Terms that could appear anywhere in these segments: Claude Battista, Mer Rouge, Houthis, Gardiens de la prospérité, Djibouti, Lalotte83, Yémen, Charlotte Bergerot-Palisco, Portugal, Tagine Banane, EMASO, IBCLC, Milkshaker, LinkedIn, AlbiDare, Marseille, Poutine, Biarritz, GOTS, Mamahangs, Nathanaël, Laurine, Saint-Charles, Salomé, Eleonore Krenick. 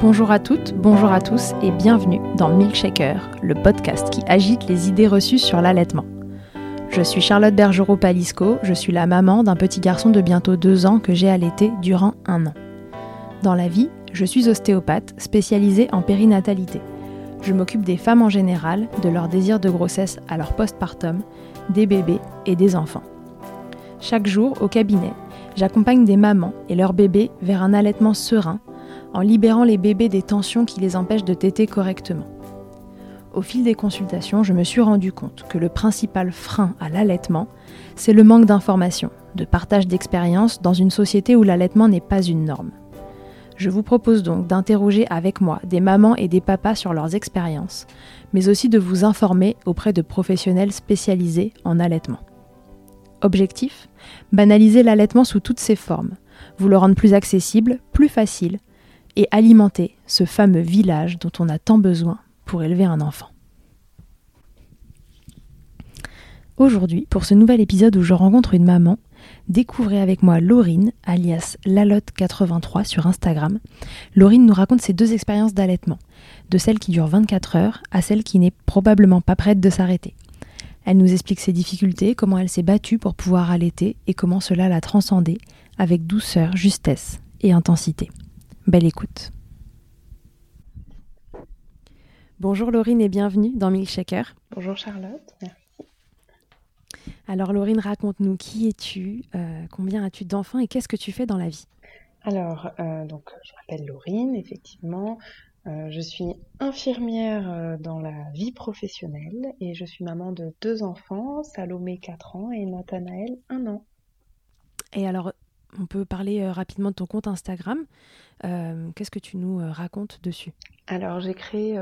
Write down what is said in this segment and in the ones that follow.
Bonjour à toutes, bonjour à tous et bienvenue dans Milkshaker, le podcast qui agite les idées reçues sur l'allaitement. Je suis Charlotte Bergerot-Palisco, je suis la maman d'un petit garçon de bientôt 2 ans que j'ai allaité durant 1 an. Dans la vie, je suis ostéopathe spécialisée en périnatalité. Je m'occupe des femmes en général, de leur désir de grossesse à leur postpartum, des bébés et des enfants. Chaque jour, au cabinet, j'accompagne des mamans et leurs bébés vers un allaitement serein, en libérant les bébés des tensions qui les empêchent de téter correctement. Au fil des consultations, je me suis rendu compte que le principal frein à l'allaitement, c'est le manque d'informations, de partage d'expériences dans une société où l'allaitement n'est pas une norme. Je vous propose donc d'interroger avec moi des mamans et des papas sur leurs expériences, mais aussi de vous informer auprès de professionnels spécialisés en allaitement. Objectif : banaliser l'allaitement sous toutes ses formes, vous le rendre plus accessible, plus facile, et alimenter ce fameux village dont on a tant besoin pour élever un enfant. Aujourd'hui, pour ce nouvel épisode où je rencontre une maman, découvrez avec moi Laurine, alias Lalotte83 sur Instagram. Laurine nous raconte ses 2 expériences d'allaitement, de celle qui dure 24 heures à celle qui n'est probablement pas prête de s'arrêter. Elle nous explique ses difficultés, comment elle s'est battue pour pouvoir allaiter et comment cela l'a transcendée avec douceur, justesse et intensité. Belle écoute. Bonjour Laurine et bienvenue dans Milkshaker. Bonjour Charlotte, merci. Alors Laurine, raconte-nous, qui es-tu, combien as-tu d'enfants et qu'est-ce que tu fais dans la vie ? Alors, donc, je m'appelle Laurine, effectivement. Je suis infirmière dans la vie professionnelle et je suis maman de 2 enfants, Salomé 4 ans et Nathanaël 1 an. Et alors, on peut parler rapidement de ton compte Instagram. Qu'est-ce que tu nous racontes dessus ? Alors, j'ai créé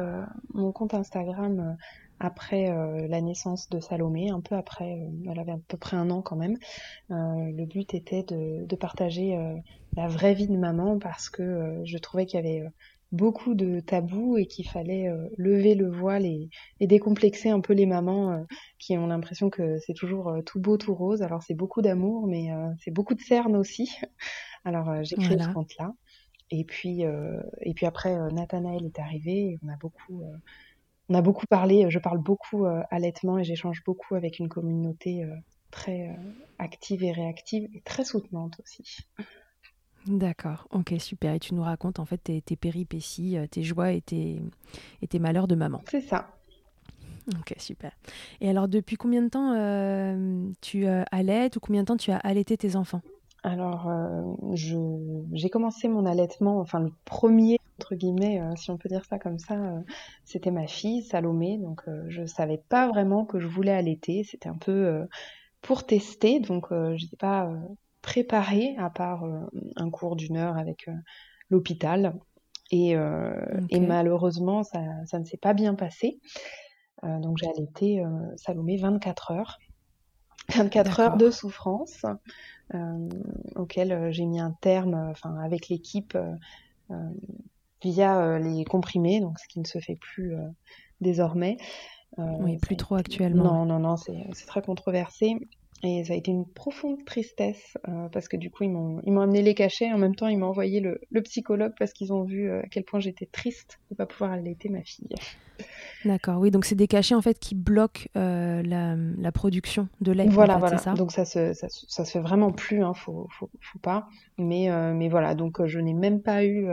mon compte Instagram après la naissance de Salomé, un peu après, elle avait à peu près 1 an quand même. Le but était de partager la vraie vie de maman parce que je trouvais qu'il y avait beaucoup de tabous et qu'il fallait lever le voile et décomplexer un peu les mamans qui ont l'impression que c'est toujours tout beau, tout rose. Alors c'est beaucoup d'amour, mais c'est beaucoup de cernes aussi. Alors j'ai créé ce compte-là. Et puis après, Nathanaël est arrivé et on a beaucoup parlé. Je parle beaucoup allaitement et j'échange beaucoup avec une communauté très active et réactive et très soutenante aussi. D'accord, ok, super. Et tu nous racontes en fait tes péripéties, tes joies et tes malheurs de maman. C'est ça. Ok, super. Et alors, depuis combien de temps tu allaites ou combien de temps tu as allaité tes enfants ? Alors, j'ai commencé mon allaitement, enfin le premier entre guillemets, si on peut dire ça comme ça, c'était ma fille, Salomé, donc je savais pas vraiment que je voulais allaiter, c'était un peu pour tester, donc j'étais pas préparée, à part un cours d'une heure avec l'hôpital, et malheureusement, ça ne s'est pas bien passé, donc j'ai allaité Salomé 24 heures de souffrance, auquel j'ai mis un terme avec l'équipe via les comprimés, donc ce qui ne se fait plus désormais. Oui, plus trop actuellement. Non, c'est très controversé. Et ça a été une profonde tristesse, parce que du coup, ils m'ont amené les cachets, en même temps, ils m'ont envoyé le psychologue, parce qu'ils ont vu à quel point j'étais triste de ne pas pouvoir allaiter ma fille. D'accord, oui, donc c'est des cachets, en fait, qui bloquent la production de lait. Voilà, c'est ça. Donc ça se fait vraiment plus, hein, faut pas. Mais voilà, donc je n'ai même pas eu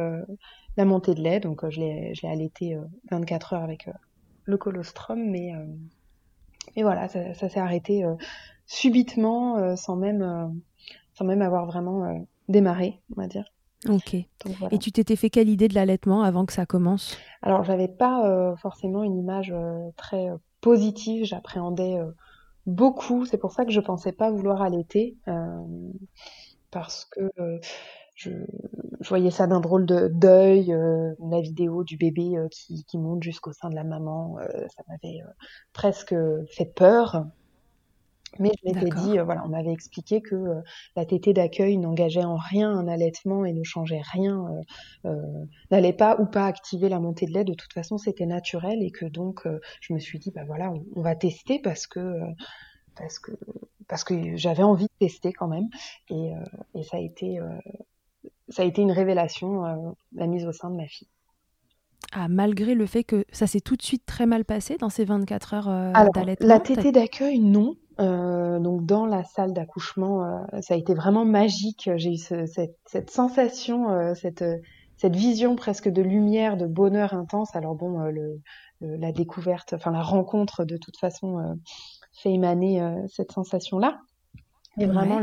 la montée de lait, donc je l'ai allaité 24 heures avec le colostrum, mais voilà, ça s'est arrêté... subitement, sans même avoir vraiment démarré, on va dire. Ok. Donc, voilà. Et tu t'étais fait quelle idée de l'allaitement avant que ça commence ? Alors, j'avais pas forcément une image très positive. J'appréhendais beaucoup. C'est pour ça que je pensais pas vouloir allaiter, parce que je voyais ça d'un drôle de deuil. La vidéo du bébé qui monte jusqu'au sein de la maman, ça m'avait presque fait peur. Mais je m'étais dit, on m'avait expliqué que la tétée d'accueil n'engageait en rien un allaitement et ne changeait rien, n'allait pas ou pas activer la montée de lait, de toute façon c'était naturel, et que donc je me suis dit, on va tester parce que j'avais envie de tester quand même, et ça a été une révélation, la mise au sein de ma fille. Ah, malgré le fait que ça s'est tout de suite très mal passé dans ces 24 heures d'allaitement. La tétée d'accueil, non. Donc dans la salle d'accouchement, ça a été vraiment magique. J'ai eu cette sensation, cette vision presque de lumière, de bonheur intense. Alors bon, la découverte, la rencontre de toute façon fait émaner cette sensation-là. Et vraiment,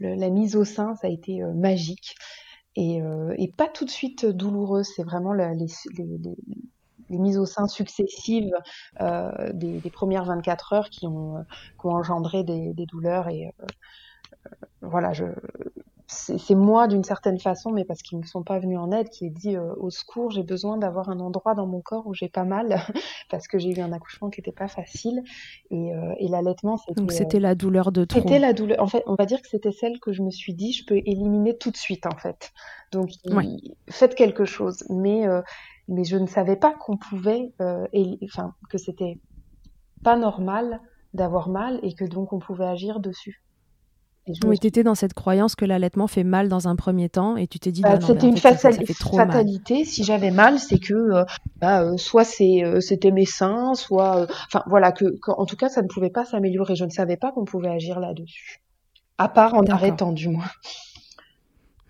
la mise au sein, ça a été magique. Et pas tout de suite douloureux, c'est vraiment les mises au sein successives des premières 24 heures qui ont engendré des douleurs. Et c'est moi d'une certaine façon, mais parce qu'ils ne sont pas venus en aide, qui ai dit au secours, j'ai besoin d'avoir un endroit dans mon corps où j'ai pas mal, parce que j'ai eu un accouchement qui n'était pas facile. Et l'allaitement, c'était... Donc c'était la douleur de trop. C'était la douleur. En fait, on va dire que c'était celle que je me suis dit, je peux éliminer tout de suite, en fait. Donc faites quelque chose. Mais je ne savais pas qu'on pouvait, que c'était pas normal d'avoir mal et que donc on pouvait agir dessus. Oui, t'étais dans cette croyance que l'allaitement fait mal dans un premier temps et tu t'es dit... c'était une fatalité. Mal. Si j'avais mal, c'est que soit c'était mes seins, soit... en tout cas, ça ne pouvait pas s'améliorer. Je ne savais pas qu'on pouvait agir là-dessus. À part en arrêtant, du moins.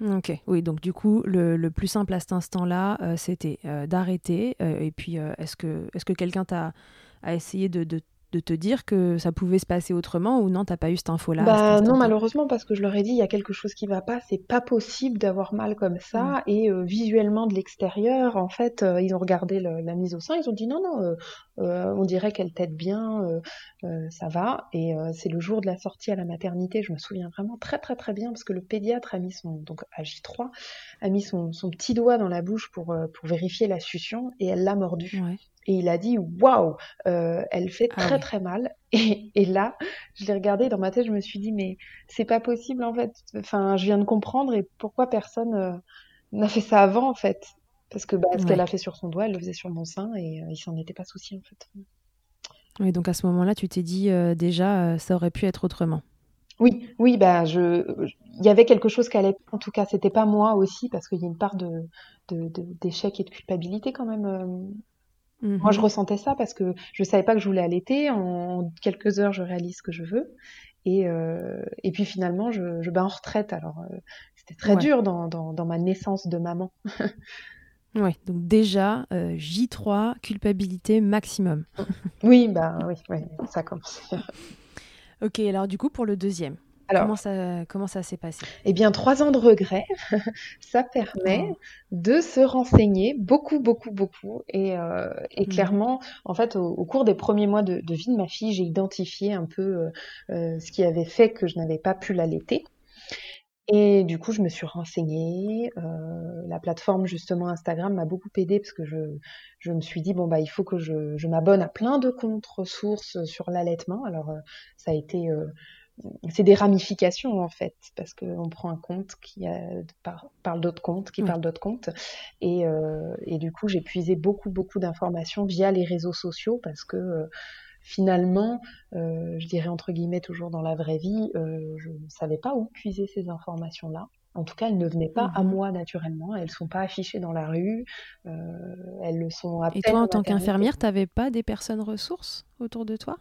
Ok, oui, donc du coup, le plus simple à cet instant-là, c'était d'arrêter. Et puis, est-ce que quelqu'un a essayé de te dire que ça pouvait se passer autrement, ou non, t'as pas eu cette info-là? Non, malheureusement, parce que je leur ai dit, il y a quelque chose qui va pas, c'est pas possible d'avoir mal comme ça, et visuellement de l'extérieur, en fait, ils ont regardé la mise au sein, ils ont dit non, on dirait qu'elle tète bien, ça va, et c'est le jour de la sortie à la maternité, je me souviens vraiment très très très bien, parce que le pédiatre a mis donc à J3, a mis son petit doigt dans la bouche pour vérifier la succion, et elle l'a mordue. Ouais. Et il a dit « Waouh !» Elle fait très très mal. Et là, je l'ai regardé, dans ma tête, je me suis dit « Mais c'est pas possible en fait. Enfin, je viens de comprendre, et pourquoi personne n'a fait ça avant en fait ?» Parce que ce qu'elle a fait sur son doigt, elle le faisait sur mon sein, et il s'en était pas souci en fait. Oui, donc à ce moment-là, tu t'es dit déjà ça aurait pu être autrement. Oui, il y avait quelque chose qui allait, en tout cas, c'était pas moi aussi, parce qu'il y a une part d'échec et de culpabilité quand même. Moi, je ressentais ça parce que je savais pas que je voulais allaiter. En quelques heures, je réalise ce que je veux. Et puis finalement, je bats en retraite. Alors, c'était très dur dans ma naissance de maman. Oui, donc déjà, J3, culpabilité maximum. Oui, ça commence. Ok, alors du coup, pour le deuxième. Alors, comment ça s'est passé? Eh bien, 3 ans de regrets, ça permet de se renseigner beaucoup. Et clairement, en fait, au cours des premiers mois de vie de ma fille, j'ai identifié un peu ce qui avait fait que je n'avais pas pu l'allaiter. Et du coup, je me suis renseignée. La plateforme, justement, Instagram m'a beaucoup aidée parce que je me suis dit, bon, bah, il faut que je m'abonne à plein de comptes ressources sur l'allaitement. Alors, ça a été... c'est des ramifications en fait, parce qu'on prend un compte qui parle d'autres comptes, qui parle d'autres comptes. Et du coup, j'ai puisé beaucoup d'informations via les réseaux sociaux, parce que finalement, je dirais entre guillemets toujours dans la vraie vie, je ne savais pas où puiser ces informations-là. En tout cas, elles ne venaient pas à moi naturellement, elles ne sont pas affichées dans la rue, elles le sont à peine. Et toi, en tant qu'infirmière, tu n'avais pas des personnes ressources autour de toi ?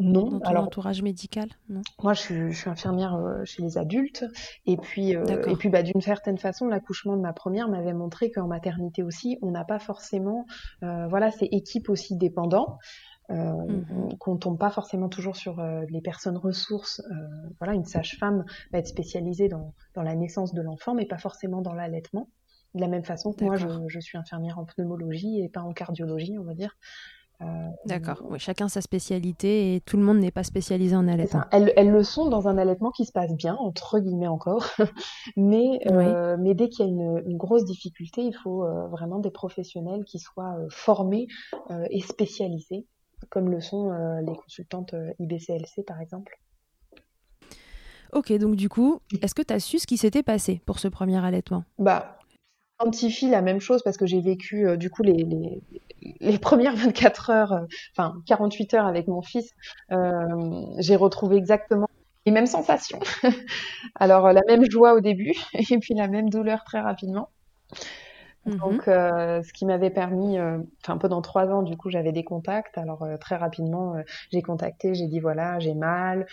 Non, dans ton entourage médical, non. Moi, je suis infirmière chez les adultes, et puis bah, d'une certaine façon, l'accouchement de ma première m'avait montré qu'en maternité aussi, on n'a pas forcément, c'est équipe aussi dépendant. Qu'on tombe pas forcément toujours sur les personnes ressources. Une sage-femme va être spécialisée dans la naissance de l'enfant, mais pas forcément dans l'allaitement. De la même façon que moi, je suis infirmière en pneumologie et pas en cardiologie, on va dire. Oui, chacun sa spécialité et tout le monde n'est pas spécialisé en allaitement. Elles le sont dans un allaitement qui se passe bien, entre guillemets encore, mais dès qu'il y a une grosse difficulté, il faut vraiment des professionnels qui soient formés et spécialisés, comme le sont les consultantes IBCLC par exemple. Ok, donc du coup, est-ce que tu as su ce qui s'était passé pour ce premier allaitement ? Quantifie la même chose parce que j'ai vécu du coup les premières 24 heures, 48 heures avec mon fils, j'ai retrouvé exactement les mêmes sensations. Alors la même joie au début et puis la même douleur très rapidement. Donc ce qui m'avait permis, pendant 3 ans du coup j'avais des contacts. Alors très rapidement j'ai contacté, j'ai dit voilà j'ai mal.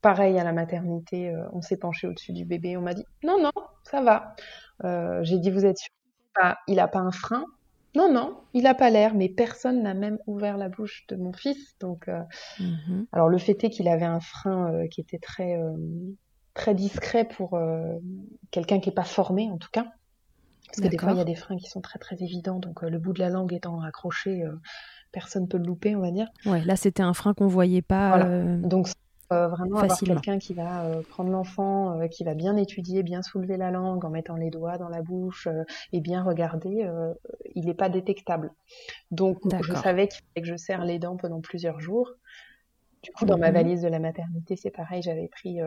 Pareil à la maternité, on s'est penché au-dessus du bébé, on m'a dit non, ça va. J'ai dit vous êtes sûre il n'a pas un frein? Non, il n'a pas l'air, mais personne n'a même ouvert la bouche de mon fils. Donc, alors le fait est qu'il avait un frein qui était très, très discret pour quelqu'un qui n'est pas formé en tout cas. Parce que des fois il y a des freins qui sont très très évidents, donc le bout de la langue étant accroché, personne ne peut le louper on va dire. Ouais, là c'était un frein qu'on ne voyait pas. Voilà. Donc vraiment facilement. Avoir quelqu'un qui va prendre l'enfant, qui va bien étudier, bien soulever la langue en mettant les doigts dans la bouche et bien regarder, il n'est pas détectable. Donc je savais qu'il fallait que je serre les dents pendant plusieurs jours. Du coup, dans ma valise de la maternité, c'est pareil, j'avais pris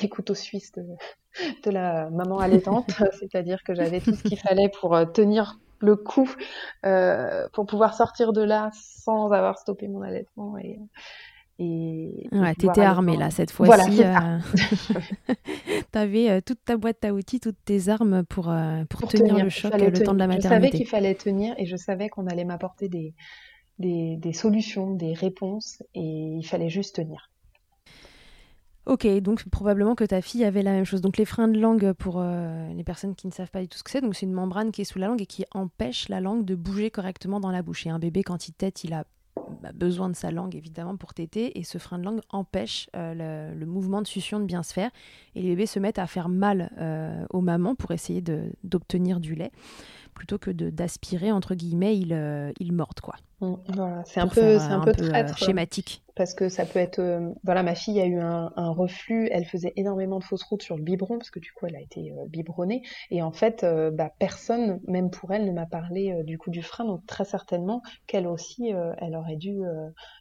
des couteaux suisses de la maman allaitante, c'est-à-dire que j'avais tout ce qu'il fallait pour tenir le coup, pour pouvoir sortir de là sans avoir stoppé mon allaitement et t'étais armée là cette fois-ci. T'avais toute ta boîte à outils, toutes tes armes pour tenir le choc le temps de la maternité. Je savais qu'il fallait tenir et je savais qu'on allait m'apporter des solutions, des réponses et il fallait juste tenir. Ok, donc probablement que ta fille avait la même chose. Donc les freins de langue pour les personnes qui ne savent pas du tout ce que c'est, donc c'est une membrane qui est sous la langue et qui empêche la langue de bouger correctement dans la bouche. Et un bébé quand il tète, il a besoin de sa langue évidemment pour téter et ce frein de langue empêche le mouvement de succion de bien se faire et les bébés se mettent à faire mal aux mamans pour essayer d'obtenir du lait plutôt que d'aspirer entre guillemets, ils mordent quoi. Voilà, c'est un peu traître, schématique. Parce que ça peut être... ma fille a eu un reflux, elle faisait énormément de fausses routes sur le biberon, parce que du coup, elle a été biberonnée. Et en fait, personne, même pour elle, ne m'a parlé du coup du frein. Donc très certainement qu'elle aussi, elle aurait dû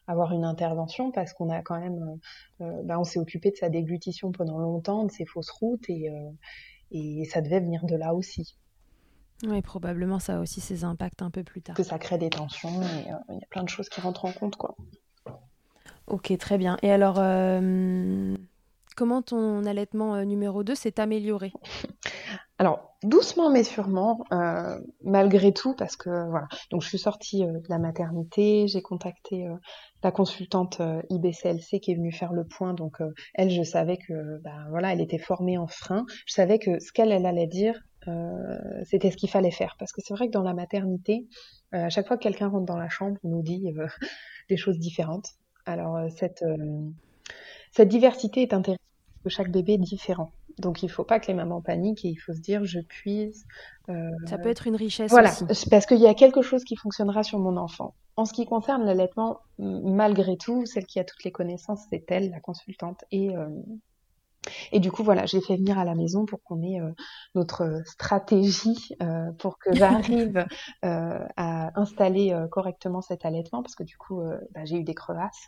avoir une intervention, parce qu'on a quand même... on s'est occupé de sa déglutition pendant longtemps, de ses fausses routes, et ça devait venir de là aussi. Oui, probablement ça a aussi ses impacts un peu plus tard. Que ça crée des tensions, et il y a plein de choses qui rentrent en compte, quoi. Ok, très bien. Et alors, comment ton allaitement numéro 2 s'est amélioré ? Alors, doucement mais sûrement, malgré tout, parce que voilà. Donc, je suis sortie de la maternité, j'ai contacté la consultante IBCLC qui est venue faire le point. Donc, elle, je savais que, elle était formée en frein. Je savais que ce qu'elle allait dire, c'était ce qu'il fallait faire. Parce que c'est vrai que dans la maternité, à chaque fois que quelqu'un rentre dans la chambre, on nous dit des choses différentes. Alors, cette Cette diversité est intéressante parce que chaque bébé est différent. Donc, il ne faut pas que les mamans paniquent et il faut se dire, je puise... Ça peut être une richesse aussi. Voilà, parce qu'il y a quelque chose qui fonctionnera sur mon enfant. En ce qui concerne l'allaitement, malgré tout, celle qui a toutes les connaissances, c'est elle, la consultante. Et du coup, voilà, je l'ai fait venir à la maison pour qu'on ait notre stratégie pour que j'arrive à installer correctement cet allaitement. Parce que du coup, j'ai eu des crevasses.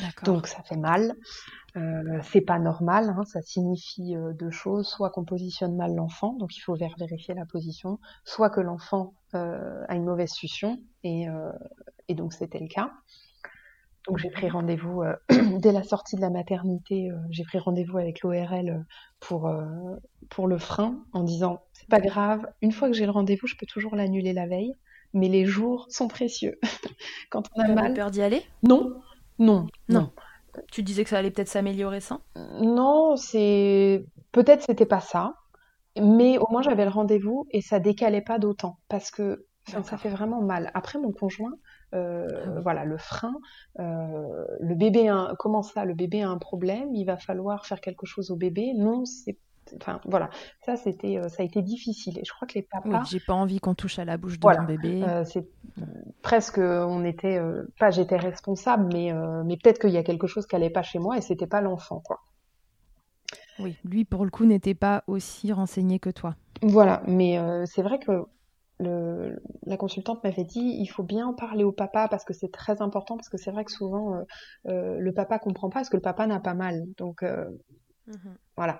D'accord. Donc ça fait mal, c'est pas normal, hein. Ça signifie deux choses, soit qu'on positionne mal l'enfant, donc il faut vérifier la position, soit que l'enfant a une mauvaise succion, et donc c'était le cas. Donc j'ai pris rendez-vous, dès la sortie de la maternité, j'ai pris rendez-vous avec l'ORL pour le frein, en disant c'est pas grave, une fois que j'ai le rendez-vous, je peux toujours l'annuler la veille, mais les jours sont précieux. Quand on a mal... peur d'y aller ? Non. Tu disais que ça allait peut-être s'améliorer, ça ? Non, peut-être c'était pas ça, mais au moins j'avais le rendez-vous et ça décalait pas d'autant parce que ça fait vraiment mal. Après mon conjoint, le frein, le bébé le bébé a un problème, il va falloir faire quelque chose au bébé. Non, c'est ça a été difficile. Et je crois que les papas... Oui, j'ai pas envie qu'on touche à la bouche de mon bébé. C'est presque... j'étais responsable, mais peut-être qu'il y a quelque chose qui allait pas chez moi et c'était pas l'enfant, quoi. Oui, lui, pour le coup, n'était pas aussi renseigné que toi. Voilà, mais c'est vrai que la consultante m'avait dit, il faut bien en parler au papa parce que c'est très important, parce que c'est vrai que souvent, le papa comprend pas parce que le papa n'a pas mal. Donc, voilà.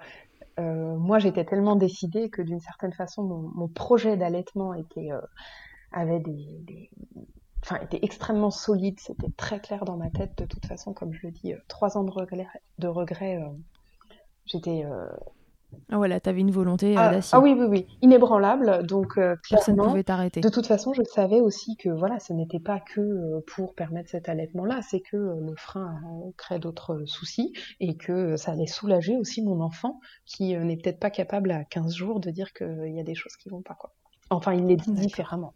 Moi, j'étais tellement décidée que d'une certaine façon, mon projet d'allaitement était extrêmement solide. C'était très clair dans ma tête. De toute façon, comme je le dis, 3 ans de regrets. J'étais... Ah voilà, t'avais une volonté d'acier. Ah oui, inébranlable. Donc, personne ne pouvait t'arrêter. De toute façon, je savais aussi que ce n'était pas que pour permettre cet allaitement-là, c'est que le frein crée d'autres soucis et que ça allait soulager aussi mon enfant qui n'est peut-être pas capable à 15 jours de dire qu'il y a des choses qui vont pas, quoi. Enfin, il les dit différemment.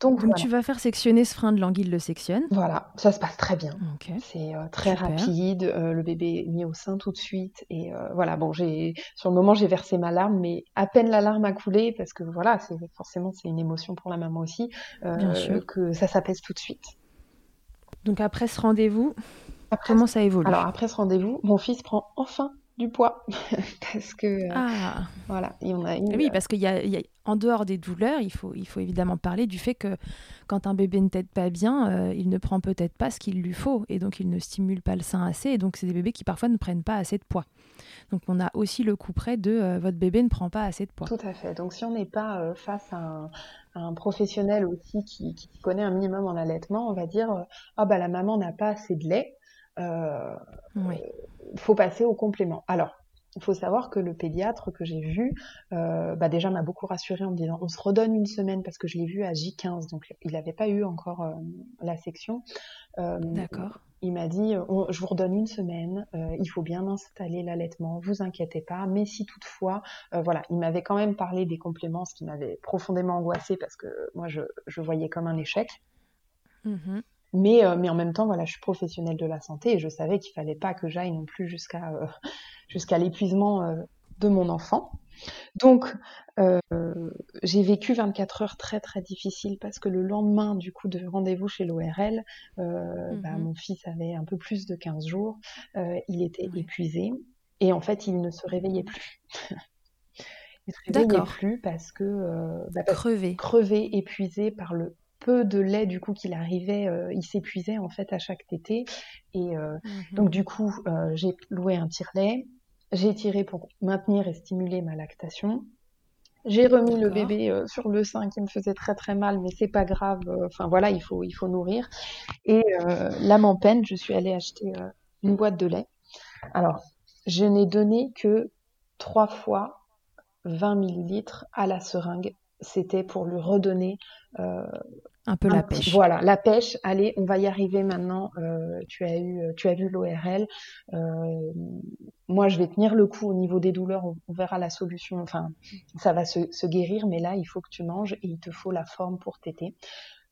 Donc tu vas faire sectionner ce frein de langue, il le sectionne. Voilà, ça se passe très bien. Okay. C'est très rapide, le bébé est mis au sein tout de suite. Et sur le moment, j'ai versé ma larme, mais à peine la larme a coulé, parce que forcément, c'est une émotion pour la maman aussi, bien sûr. Que ça s'apaise tout de suite. Donc après ce rendez-vous, comment ça évolue ? Alors après ce rendez-vous, mon fils prend enfin du poids parce que parce qu'il y a en dehors des douleurs, il faut évidemment parler du fait que quand un bébé ne tète pas bien, il ne prend peut-être pas ce qu'il lui faut et donc il ne stimule pas le sein assez et donc c'est des bébés qui parfois ne prennent pas assez de poids. Donc on a aussi le coup près de votre bébé ne prend pas assez de poids. Tout à fait. Donc si on n'est pas face à un professionnel aussi qui connaît un minimum en allaitement, on va dire la maman n'a pas assez de lait. Faut passer au complément. Alors, il faut savoir que le pédiatre que j'ai vu, déjà m'a beaucoup rassurée en me disant on se redonne une semaine parce que je l'ai vu à J15, donc il n'avait pas eu encore la section. D'accord. Il m'a dit je vous redonne une semaine, il faut bien installer l'allaitement, vous inquiétez pas. Mais si toutefois, il m'avait quand même parlé des compléments, ce qui m'avait profondément angoissée parce que moi je voyais comme un échec. Mmh. Mais en même temps, je suis professionnelle de la santé et je savais qu'il fallait pas que j'aille non plus jusqu'à l'épuisement de mon enfant. Donc, j'ai vécu 24 heures très, très difficiles parce que le lendemain, du coup, de rendez-vous chez l'ORL, mon fils avait un peu plus de 15 jours. Il était épuisé et en fait, il ne se réveillait plus. Il ne se réveillait plus parce que... crevé, épuisé par le peu de lait du coup qu'il arrivait, il s'épuisait en fait à chaque tétée et donc du coup j'ai loué un tire-lait, j'ai tiré pour maintenir et stimuler ma lactation, j'ai remis le bébé sur le sein qui me faisait très très mal, mais c'est pas grave, il faut nourrir et l'âme en peine, je suis allée acheter une boîte de lait. Alors je n'ai donné que 3 fois 20 millilitres à la seringue. C'était pour lui redonner un peu la pêche. Voilà, la pêche. Allez, on va y arriver maintenant. Tu as vu l'ORL. Moi, je vais tenir le coup au niveau des douleurs. On verra la solution. Enfin, ça va se guérir, mais là, il faut que tu manges et il te faut la forme pour téter.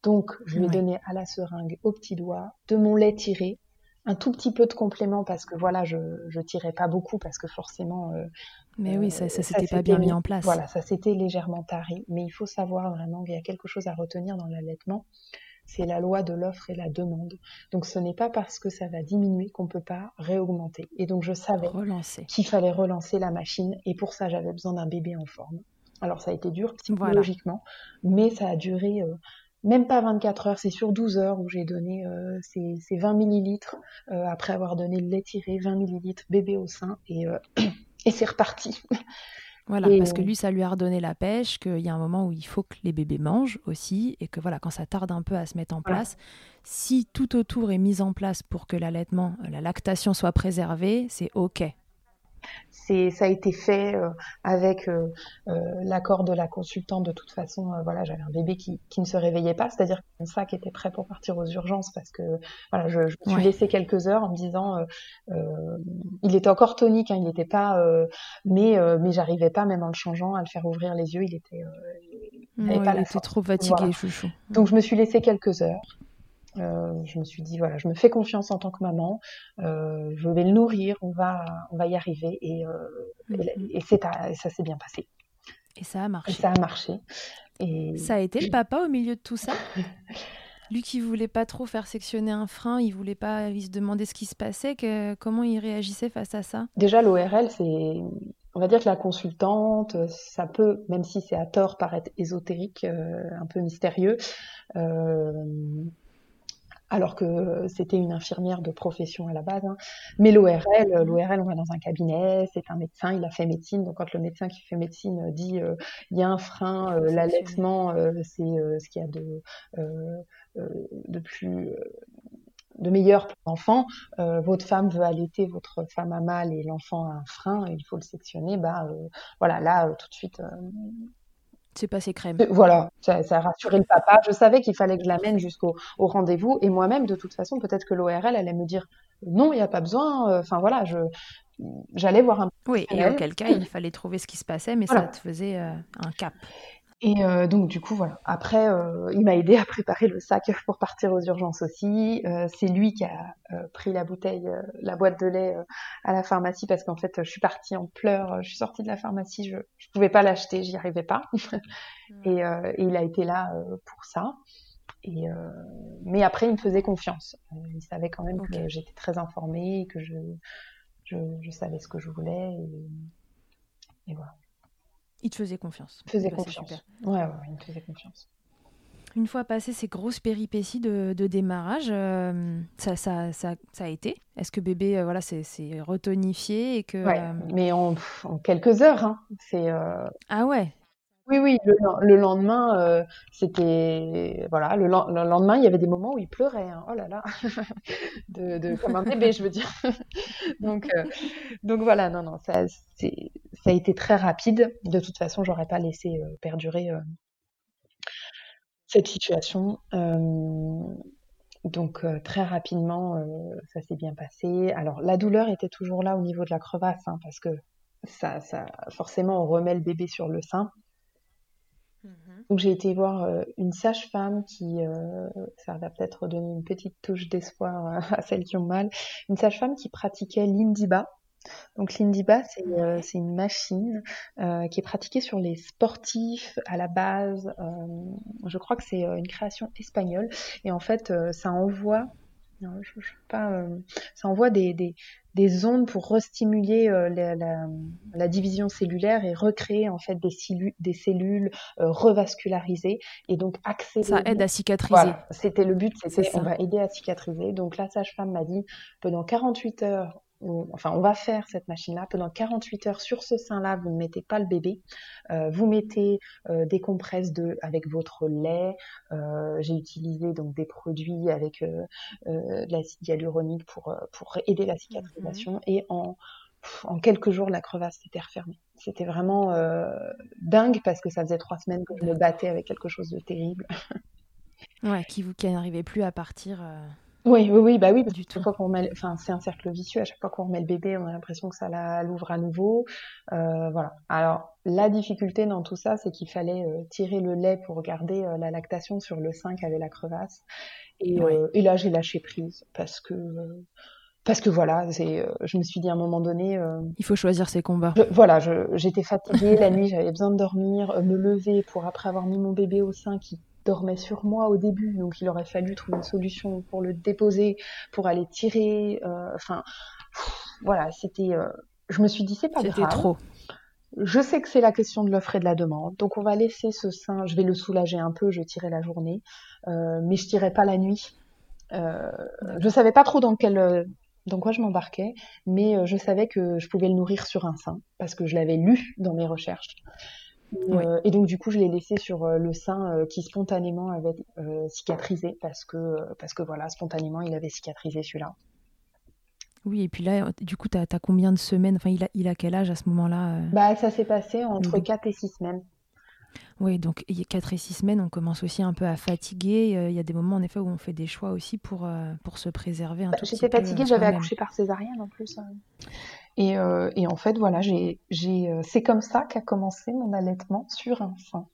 Donc, je lui ai donné à la seringue, au petit doigt, de mon lait tiré. un tout petit peu de complément parce que voilà, je tirais pas beaucoup parce que forcément... mais oui, ça s'était pas bien mis en place. Voilà, ça s'était légèrement tari. Mais il faut savoir vraiment qu'il y a quelque chose à retenir dans l'allaitement. C'est la loi de l'offre et la demande. Donc, ce n'est pas parce que ça va diminuer qu'on ne peut pas réaugmenter. Et donc, je savais qu'il fallait relancer la machine. Et pour ça, j'avais besoin d'un bébé en forme. Alors, ça a été dur psychologiquement, mais ça a duré... même pas 24 heures, c'est sur 12 heures où j'ai donné ces 20 millilitres après avoir donné le lait tiré, 20 millilitres bébé au sein et c'est reparti. Voilà, parce que lui, ça lui a redonné la pêche, qu'il y a un moment où il faut que les bébés mangent aussi et que voilà, quand ça tarde un peu à se mettre en place, si tout autour est mis en place pour que l'allaitement, la lactation soit préservée, c'est OK. Ça a été fait avec l'accord de la consultante. De toute façon, voilà, j'avais un bébé qui ne se réveillait pas, c'est-à-dire que mon sac était prêt pour partir aux urgences parce que voilà, je me suis laissée quelques heures en me disant il était encore tonique, hein, il n'était pas, mais j'arrivais pas même en le changeant à le faire ouvrir les yeux, il était, il était trop fatigué, voilà. Chouchou. Donc je me suis laissée quelques heures. Je me suis dit voilà, je me fais confiance en tant que maman, je vais le nourrir, on va y arriver et ça s'est bien passé. Et ça a marché. Ça a été le papa au milieu de tout ça. Lui qui voulait pas trop faire sectionner un frein, il se demandait ce qui se passait, comment il réagissait face à ça. Déjà l'ORL, on va dire que la consultante, ça peut, même si c'est à tort, paraître ésotérique, un peu mystérieux. Alors que c'était une infirmière de profession à la base. Hein. Mais l'ORL, on va dans un cabinet, c'est un médecin, il a fait médecine. Donc quand le médecin qui fait médecine dit il y a un frein, l'allaitement, c'est ce qu'il y a de meilleur pour l'enfant, votre femme veut allaiter, votre femme a mal et l'enfant a un frein, il faut le sectionner, voilà, là, tout de suite... c'est passé crème. Voilà, ça a rassuré le papa. Je savais qu'il fallait que je l'amène jusqu'au rendez-vous. Et moi-même, de toute façon, peut-être que l'ORL allait me dire non, il n'y a pas besoin. Enfin voilà, j'allais voir un. Oui, et auquel cas, il fallait trouver ce qui se passait, mais voilà. Ça te faisait un cap. Et donc du coup voilà. Après, il m'a aidé à préparer le sac pour partir aux urgences aussi. C'est lui qui a pris la boîte de lait à la pharmacie parce qu'en fait, je suis partie en pleurs. Je suis sortie de la pharmacie, je pouvais pas l'acheter, j'y arrivais pas. Et il a été là pour ça. Mais après, il me faisait confiance. Il savait quand même que j'étais très informée, et que je savais ce que je voulais et voilà. Il te faisait confiance. Il me faisait confiance. Une fois passées ces grosses péripéties de démarrage, ça a été. Est-ce que bébé, voilà, c'est retonifié et que. Ouais, mais en quelques heures, hein. C'est. Ah ouais. Oui. Le lendemain, c'était voilà. Le lendemain, il y avait des moments où il pleurait. Hein. Oh là là, comme un bébé, je veux dire. Donc voilà, non, ça a été très rapide. De toute façon, j'aurais pas laissé perdurer cette situation. Donc très rapidement, ça s'est bien passé. Alors la douleur était toujours là au niveau de la crevasse, hein, parce que ça forcément on remet le bébé sur le sein. Donc j'ai été voir une sage-femme qui, ça va peut-être donner une petite touche d'espoir à celles qui ont mal, une sage-femme qui pratiquait l'indiba. Donc l'indiba, c'est une machine qui est pratiquée sur les sportifs à la base. Je crois que c'est une création espagnole. Et en fait, ça envoie des ondes pour restimuler la division cellulaire et recréer en fait des cellules revascularisées et donc accélérer. Ça aide à cicatriser. Voilà, c'était le but, on va aider à cicatriser. Donc la sage-femme m'a dit pendant 48 heures, on va faire cette machine-là, pendant 48 heures sur ce sein-là, vous ne mettez pas le bébé, vous mettez des compresses avec votre lait, j'ai utilisé donc des produits avec de l'acide hyaluronique pour aider la cicatrisation, et en quelques jours, la crevasse s'était refermée. C'était vraiment dingue parce que ça faisait 3 semaines que je me battais avec quelque chose de terrible. Ouais, qui n'arrivait plus à partir... Oui, bah oui, parce que fois qu'on remet, enfin, c'est un cercle vicieux. À chaque fois qu'on remet le bébé, on a l'impression que ça l'ouvre à nouveau. Voilà. Alors, la difficulté dans tout ça, c'est qu'il fallait tirer le lait pour garder la lactation sur le sein qu'avait la crevasse. Et là, j'ai lâché prise parce que voilà, je me suis dit à un moment donné... il faut choisir ses combats. J'étais fatiguée la nuit, j'avais besoin de dormir, me lever pour après avoir mis mon bébé au sein qui dormait sur moi au début, donc il aurait fallu trouver une solution pour le déposer, pour aller tirer, c'était... je me suis dit, c'est pas grave. C'était trop. Je sais que c'est la question de l'offre et de la demande, donc on va laisser ce sein, je vais le soulager un peu, je tirais la journée, mais je tirais pas la nuit. Je savais pas trop dans quel... dans quoi je m'embarquais, mais je savais que je pouvais le nourrir sur un sein, parce que je l'avais lu dans mes recherches. Oui. Et donc, du coup, je l'ai laissé sur le sein qui spontanément avait cicatrisé, parce que voilà, spontanément, il avait cicatrisé celui-là. Oui, et puis là, du coup, t'as combien de semaines ? Enfin, il a quel âge à ce moment-là ? Bah, ça s'est passé entre 4 et 6 semaines. Oui, donc 4 et 6 semaines, on commence aussi un peu à fatiguer. Il y a des moments, en effet, où on fait des choix aussi pour se préserver un tout petit peu. J'étais fatiguée, j'avais accouché par césarienne en plus. Et en fait, voilà, c'est comme ça qu'a commencé mon allaitement sur un sein.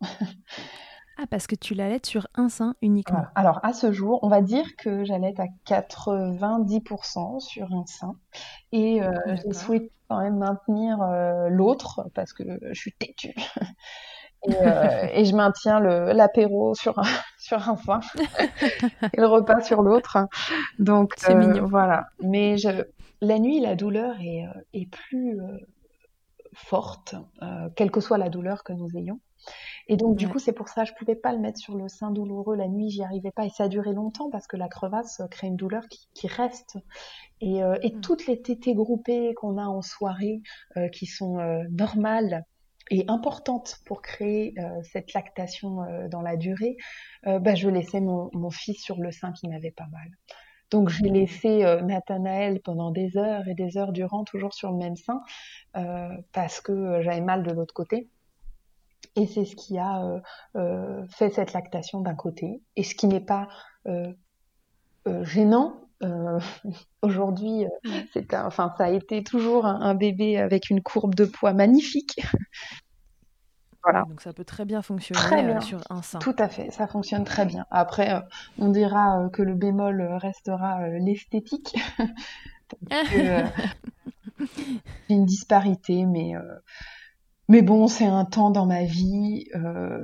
Ah, parce que tu l'allaites sur un sein uniquement. Voilà. Alors, à ce jour, on va dire que j'allaite à 90% sur un sein. Et je souhaite quand même maintenir l'autre, parce que je suis têtue. Et je maintiens l'apéro sur un sein et le repas sur l'autre. Donc, c'est mignon. Voilà. Mais la nuit, la douleur est plus forte, quelle que soit la douleur que nous ayons. Et donc, du coup, c'est pour ça je ne pouvais pas le mettre sur le sein douloureux. La nuit, j'y arrivais pas. Et ça a duré longtemps parce que la crevasse crée une douleur qui reste. Et toutes les tétées groupées qu'on a en soirée qui sont normales, et importante pour créer cette lactation dans la durée, je laissais mon fils sur le sein qui m'avait pas mal. Donc, j'ai laissé Nathanaël pendant des heures et des heures durant, toujours sur le même sein, parce que j'avais mal de l'autre côté. Et c'est ce qui a fait cette lactation d'un côté. Et ce qui n'est pas gênant, aujourd'hui, ça a été toujours un bébé avec une courbe de poids magnifique. Voilà. Donc ça peut très bien fonctionner sur un sein. Tout à fait, ça fonctionne très bien. Après, on dira que le bémol restera l'esthétique. Une disparité, mais bon, c'est un temps dans ma vie,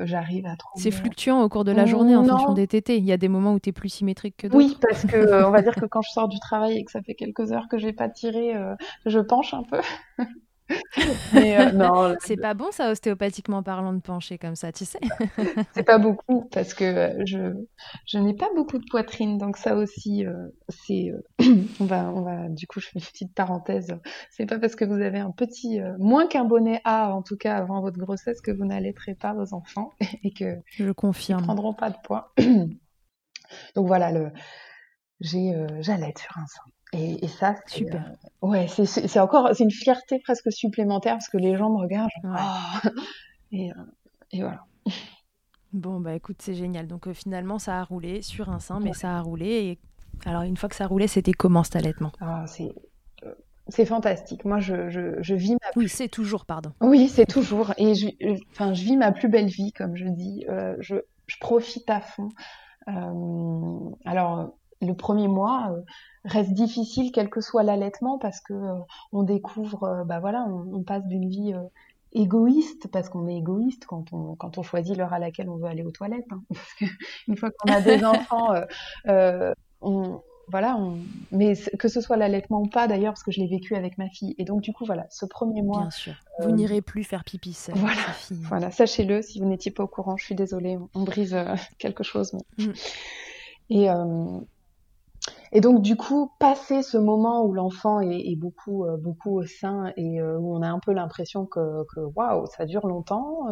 j'arrive à trouver... C'est fluctuant au cours de la journée en fonction des tétés. Il y a des moments où tu es plus symétrique que d'autres. Oui, parce que on va dire que quand je sors du travail et que ça fait quelques heures que j'ai pas tiré, je penche un peu. Mais non, c'est pas bon ça, ostéopathiquement parlant, de pencher comme ça, tu sais. C'est pas beaucoup parce que je n'ai pas beaucoup de poitrine, donc ça aussi c'est on va du coup, je fais une petite parenthèse, c'est pas parce que vous avez un petit moins qu'un bonnet A en tout cas avant votre grossesse que vous n'allaiterez pas vos enfants et que je confirme, ils prendront pas de poids. Donc voilà, j'allaite sur un sein. Et ça, c'est super. C'est encore, c'est une fierté presque supplémentaire parce que les gens me regardent. Et voilà. Bon, bah écoute, c'est génial. Donc finalement, ça a roulé sur un sein, mais ça a roulé. Et alors, une fois que ça roulait, c'était comment cet allaitement ? C'est fantastique. Moi, je vis ma... Oui, c'est toujours, pardon. Oui, c'est toujours. Et je vis ma plus belle vie, comme je dis. Je profite à fond. Alors, le premier mois reste difficile quel que soit l'allaitement parce que on découvre, on passe d'une vie égoïste, parce qu'on est égoïste quand on choisit l'heure à laquelle on veut aller aux toilettes, hein, parce que une fois qu'on a des enfants, mais que ce soit l'allaitement ou pas d'ailleurs, parce que je l'ai vécu avec ma fille. Et donc, du coup, voilà, ce premier mois... Bien sûr. Vous n'irez plus faire pipi seule, sa fille. Voilà, sachez-le, si vous n'étiez pas au courant, je suis désolée, on brise quelque chose. Mais... Et donc, du coup, passer ce moment où l'enfant est beaucoup au sein et où on a un peu l'impression que waouh, ça dure longtemps,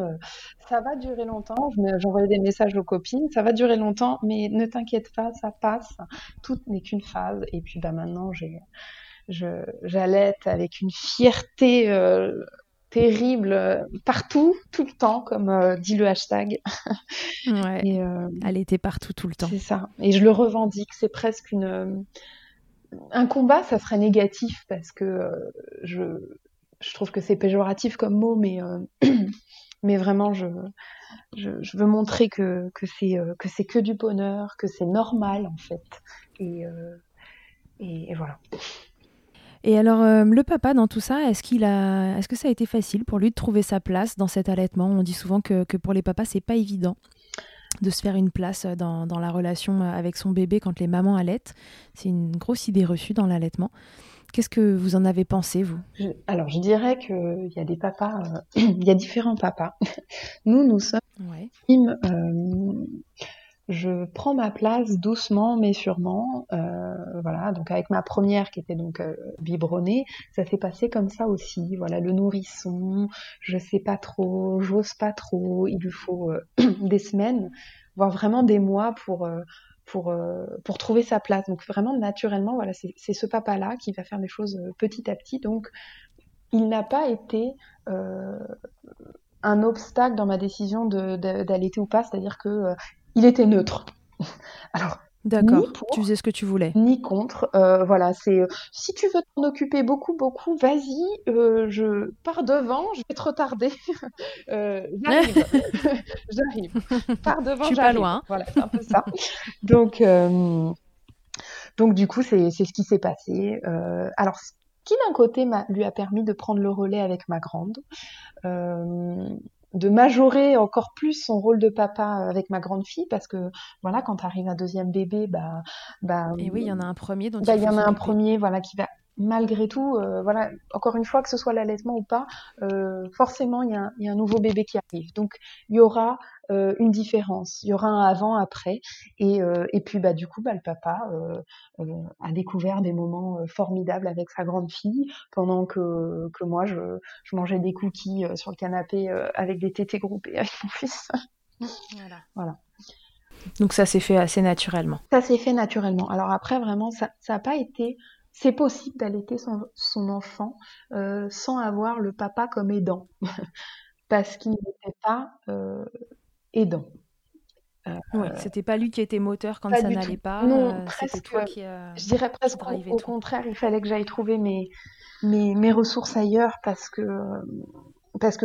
ça va durer longtemps. J'envoyais des messages aux copines, ça va durer longtemps, mais ne t'inquiète pas, ça passe. Tout n'est qu'une phase. Et puis, maintenant, j'allaite avec une fierté terrible partout, tout le temps, comme dit le hashtag. Ouais. Et, elle était partout tout le temps. C'est ça. Et je le revendique. C'est presque un combat, ça serait négatif parce que je trouve que c'est péjoratif comme mot, mais vraiment je veux montrer que c'est que du bonheur, que c'est normal en fait. Et voilà. Et alors, le papa, dans tout ça, est-ce que ça a été facile pour lui de trouver sa place dans cet allaitement ? On dit souvent que pour les papas, c'est pas évident de se faire une place dans la relation avec son bébé quand les mamans allaitent. C'est une grosse idée reçue dans l'allaitement. Qu'est-ce que vous en avez pensé, vous ? Alors, je dirais qu'il y a des papas, il y a différents papas. Nous sommes... Ouais. Je prends ma place doucement mais sûrement, voilà. Donc avec ma première qui était donc biberonnée, ça s'est passé comme ça aussi. Voilà, le nourrisson, je sais pas trop, j'ose pas trop. Il lui faut des semaines, voire vraiment des mois pour trouver sa place. Donc vraiment naturellement, voilà, c'est ce papa-là qui va faire les choses petit à petit. Donc il n'a pas été un obstacle dans ma décision d'allaiter ou pas. C'est-à-dire que il était neutre. Alors, d'accord, ni pour, tu faisais ce que tu voulais. Ni contre, voilà, c'est... si tu veux t'en occuper beaucoup, vas-y, je pars devant, je vais te retarder. J'arrive. Pars devant, j'arrive. Je suis pas loin. Voilà, c'est un peu ça. Donc du coup, c'est ce qui s'est passé. Alors, ce qui d'un côté lui a permis de prendre le relais avec ma grande, de majorer encore plus son rôle de papa avec ma grande fille parce que voilà, quand arrive un deuxième bébé, et oui, il y en a un premier dont il y en a un premier, voilà, qui va malgré tout, voilà, encore une fois, que ce soit l'allaitement ou pas, forcément il y a un nouveau bébé qui arrive, donc il y aura une différence, il y aura un avant après, et puis du coup le papa a découvert des moments formidables avec sa grande fille pendant que moi je mangeais des cookies sur le canapé avec des tétés groupés avec mon fils. Voilà. Donc ça s'est fait assez naturellement. Alors après vraiment ça a pas été... C'est possible d'allaiter son enfant sans avoir le papa comme aidant, parce qu'il n'était pas aidant. Oui, c'était pas lui qui était moteur quand ça n'allait pas. Non, presque. Toi qui, je dirais presque au contraire, il fallait que j'aille trouver mes ressources ailleurs, parce que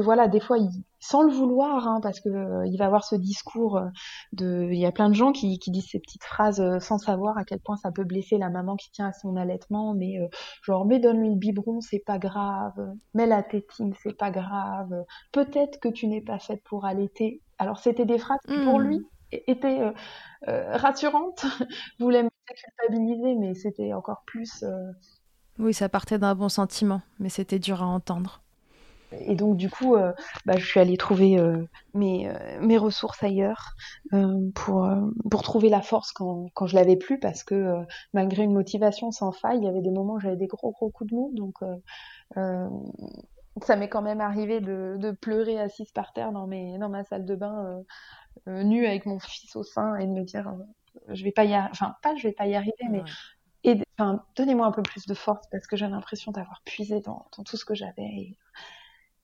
voilà, des fois, sans le vouloir, hein, parce que il va avoir ce discours il y a plein de gens qui disent ces petites phrases sans savoir à quel point ça peut blesser la maman qui tient à son allaitement, mais genre, mais donne-lui le biberon, c'est pas grave, mets la tétine, c'est pas grave, peut-être que tu n'es pas faite pour allaiter. Alors, c'était des phrases qui, pour lui, étaient rassurantes, voulaient me culpabiliser, mais c'était encore plus... Oui, ça partait d'un bon sentiment, mais c'était dur à entendre. Et donc du coup, je suis allée trouver mes ressources ailleurs pour trouver la force quand je l'avais plus, parce que malgré une motivation sans faille, il y avait des moments où j'avais des gros coups de mou, donc ça m'est quand même arrivé de pleurer assise par terre dans ma salle de bain nue avec mon fils au sein, et de me dire je vais pas y arriver, mais... Et donnez-moi un peu plus de force, parce que j'ai l'impression d'avoir puisé dans tout ce que j'avais.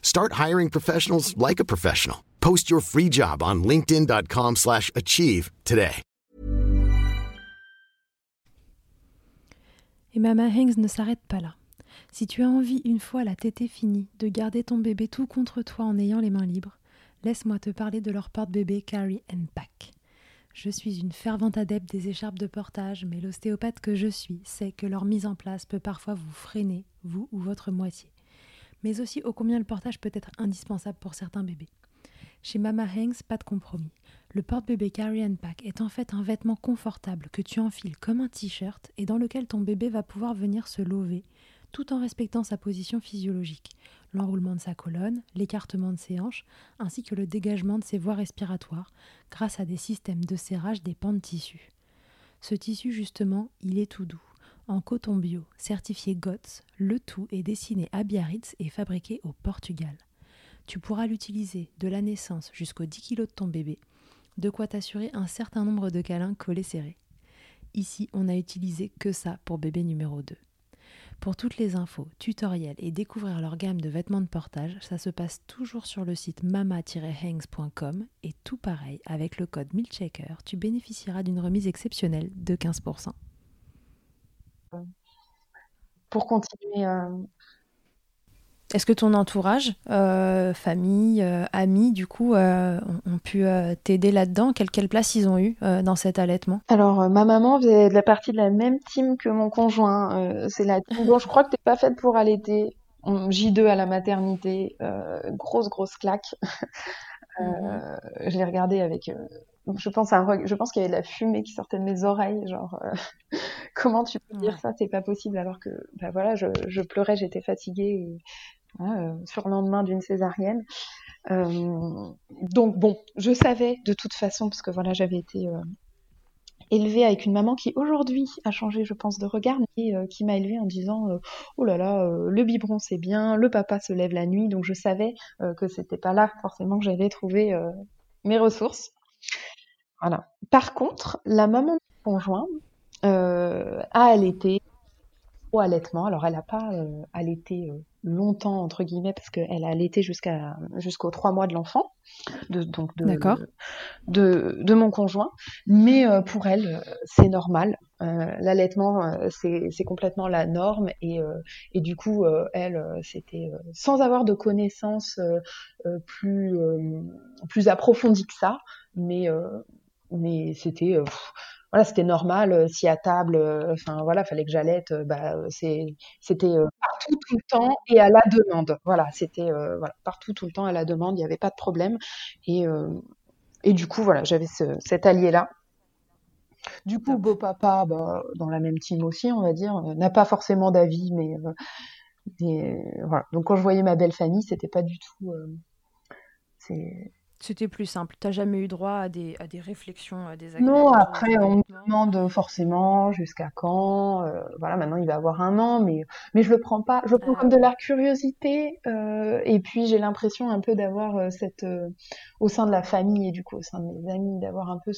Start hiring professionals like a professional. Post your free job on linkedin.com/achieve today. Et Mamahangs ne s'arrête pas là. Si tu as envie, une fois la tétée finie, de garder ton bébé tout contre toi en ayant les mains libres, laisse-moi te parler de leur porte-bébé Carry and Pack. Je suis une fervente adepte des écharpes de portage, mais l'ostéopathe que je suis sait que leur mise en place peut parfois vous freiner, vous ou votre moitié. Mais aussi ô combien le portage peut être indispensable pour certains bébés. Chez Mamahangs, pas de compromis. Le porte-bébé Carry and Pack est en fait un vêtement confortable que tu enfiles comme un t-shirt et dans lequel ton bébé va pouvoir venir se lever, tout en respectant sa position physiologique. l'enroulement de sa colonne, l'écartement de ses hanches, ainsi que le dégagement de ses voies respiratoires grâce à des systèmes de serrage des pans de tissu. Ce tissu, justement, il est tout doux, en coton bio, certifié GOTS, le tout est dessiné à Biarritz et fabriqué au Portugal. Tu pourras l'utiliser de la naissance jusqu'aux 10 kg de ton bébé, de quoi t'assurer un certain nombre de câlins collés serrés. Ici, on n'a utilisé que ça pour bébé numéro 2. Pour toutes les infos, tutoriels et découvrir leur gamme de vêtements de portage, ça se passe toujours sur le site mama-hangs.com et tout pareil, avec le code Milkshaker, tu bénéficieras d'une remise exceptionnelle de 15%. Pour continuer... Est-ce que ton entourage, famille, amis, du coup, ont pu t'aider là-dedans? Quelle place ils ont eu dans cet allaitement? Alors, ma maman faisait de la partie de la même team que mon conjoint. C'est la team dont je crois que t'es pas faite pour allaiter. J2 à la maternité, grosse claque. Je l'ai regardé avec... Je pense qu'il y avait de la fumée qui sortait de mes oreilles, genre comment tu peux dire ça, c'est pas possible, alors que bah voilà, je pleurais, j'étais fatiguée et, sur le lendemain d'une césarienne. Donc bon, je savais de toute façon parce que voilà, j'avais été élevée avec une maman qui aujourd'hui a changé, je pense, de regard et qui m'a élevée en disant oh là là, le biberon c'est bien, le papa se lève la nuit, donc je savais que c'était pas là forcément que j'allais trouver mes ressources. Voilà. Par contre, la maman de mon conjoint a allaité au allaitement. Alors, elle n'a pas allaité longtemps, entre guillemets, parce qu'elle a allaité jusqu'aux 3 mois de l'enfant, de mon conjoint. Mais pour elle, c'est normal. L'allaitement, c'est complètement la norme. Et du coup, elle, c'était sans avoir de connaissances plus approfondies que ça. Mais c'était voilà, c'était normal, si à table enfin voilà, fallait que j'allaite, c'était partout tout le temps et à la demande. Voilà, c'était voilà, partout tout le temps à la demande, il y avait pas de problème et du coup voilà, j'avais cet allié là. Du coup, beau papa, dans la même team aussi, on va dire, n'a pas forcément d'avis mais voilà. Donc quand je voyais ma belle famille, c'était pas du tout c'était plus simple. T'as jamais eu droit à des réflexions désagréables? Non, après, on me demande forcément jusqu'à quand. Voilà, maintenant, il va avoir 1 an, mais je le prends pas. Je le prends comme de la curiosité. Et puis, j'ai l'impression un peu d'avoir au sein de la famille et du coup, au sein de mes amis, d'avoir un peu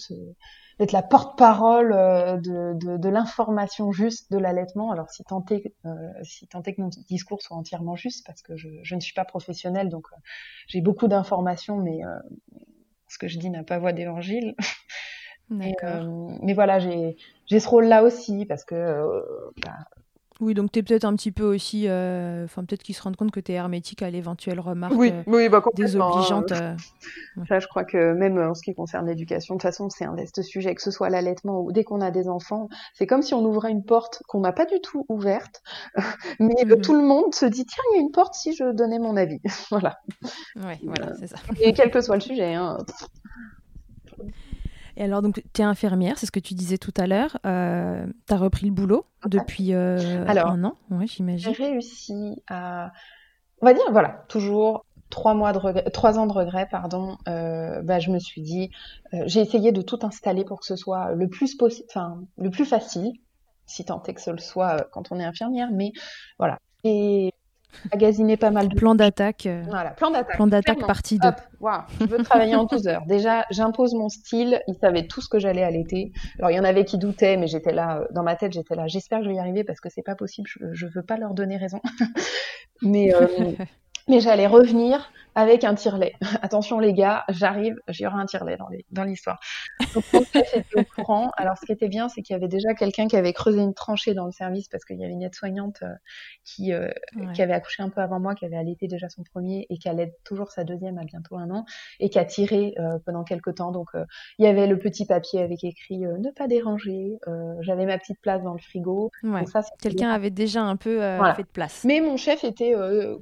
d'être la porte-parole de l'information juste de l'allaitement. Alors, si tant est que mon discours soit entièrement juste, parce que je ne suis pas professionnelle, donc j'ai beaucoup d'informations, mais ce que je dis n'a pas voix d'évangile. D'accord. Mais voilà, j'ai ce rôle-là aussi, parce que... Oui, donc t'es peut-être un petit peu aussi... Enfin, peut-être qu'ils se rendent compte que t'es hermétique à l'éventuelle remarque désobligeante. Ça, je crois que même en ce qui concerne l'éducation, de toute façon, c'est un vaste sujet, que ce soit l'allaitement ou dès qu'on a des enfants, c'est comme si on ouvrait une porte qu'on n'a pas du tout ouverte, mais tout le monde se dit « Tiens, il y a une porte si je donnais mon avis. » Voilà. Oui, voilà, c'est ça. Et quel que soit le sujet, hein. Et alors, donc, tu es infirmière, c'est ce que tu disais tout à l'heure. Tu as repris le boulot depuis 1 an, ouais, j'imagine. J'ai réussi à... On va dire, voilà, toujours 3 ans de regret, pardon. Je me suis dit... j'ai essayé de tout installer pour que ce soit le plus possible, enfin, le plus facile, si tant est que ce le soit quand on est infirmière, mais voilà. Et... magasiner pas mal de plans d'attaque. Voilà, plan d'attaque partie 2. Wow, je veux travailler en 12 heures. Déjà, j'impose mon style. Ils savaient tout ce que j'allais allaiter. Alors, il y en avait qui doutaient, mais j'étais là, dans ma tête, j'étais là. J'espère que je vais y arriver parce que c'est pas possible. Je veux pas leur donner raison. Mais j'allais revenir avec un tire-lait. Attention les gars, j'arrive, j'y aurai un tire-lait dans l'histoire. Donc mon chef était au courant. Alors ce qui était bien, c'est qu'il y avait déjà quelqu'un qui avait creusé une tranchée dans le service parce qu'il y avait une aide-soignante qui avait accouché un peu avant moi, qui avait allaité déjà son premier et qui allait toujours sa deuxième à bientôt 1 an et qui a tiré pendant quelques temps. Donc il y avait le petit papier avec écrit « Ne pas déranger ». J'avais ma petite place dans le frigo. Ouais. Donc ça, quelqu'un avait déjà un peu fait de place. Mais mon chef était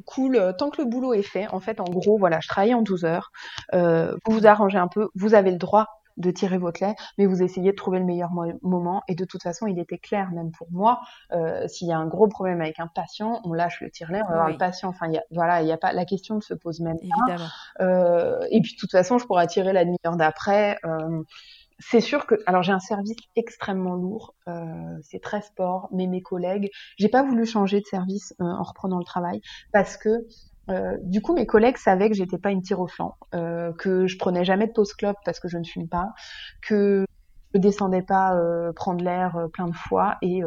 cool. Tant que le boulot est fait, en fait, en gros, voilà, je travaillais en 12 heures, vous vous arrangez un peu, vous avez le droit de tirer votre lait, mais vous essayez de trouver le meilleur moment. Et de toute façon, il était clair, même pour moi, s'il y a un gros problème avec un patient, on lâche le tire-lait, on va voir le patient. Enfin, il y a pas, la question ne se pose même pas. Et puis, de toute façon, je pourrais tirer la demi-heure d'après. C'est sûr que, alors j'ai un service extrêmement lourd, c'est très sport, mais mes collègues, j'ai pas voulu changer de service en reprenant le travail parce que du coup mes collègues savaient que j'étais pas une tire au flanc, que je prenais jamais de pause clope parce que je ne fume pas, que je descendais pas prendre l'air plein de fois et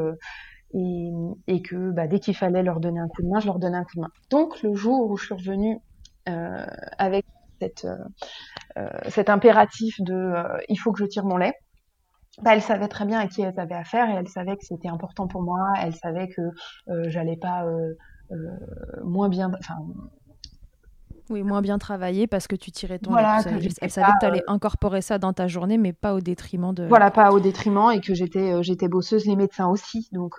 que bah, dès qu'il fallait leur donner un coup de main, je leur donnais un coup de main. Donc le jour où je suis revenue avec cet impératif de il faut que je tire mon lait, bah, elle savait très bien à qui elle avait affaire et elle savait que c'était important pour moi, elle savait que j'allais pas moins bien, enfin moins bien travailler parce que tu tirais ton lait. Elle savait que tu allais incorporer ça dans ta journée, mais pas au détriment de... Voilà, pas au détriment, et que j'étais bosseuse, les médecins aussi. Donc,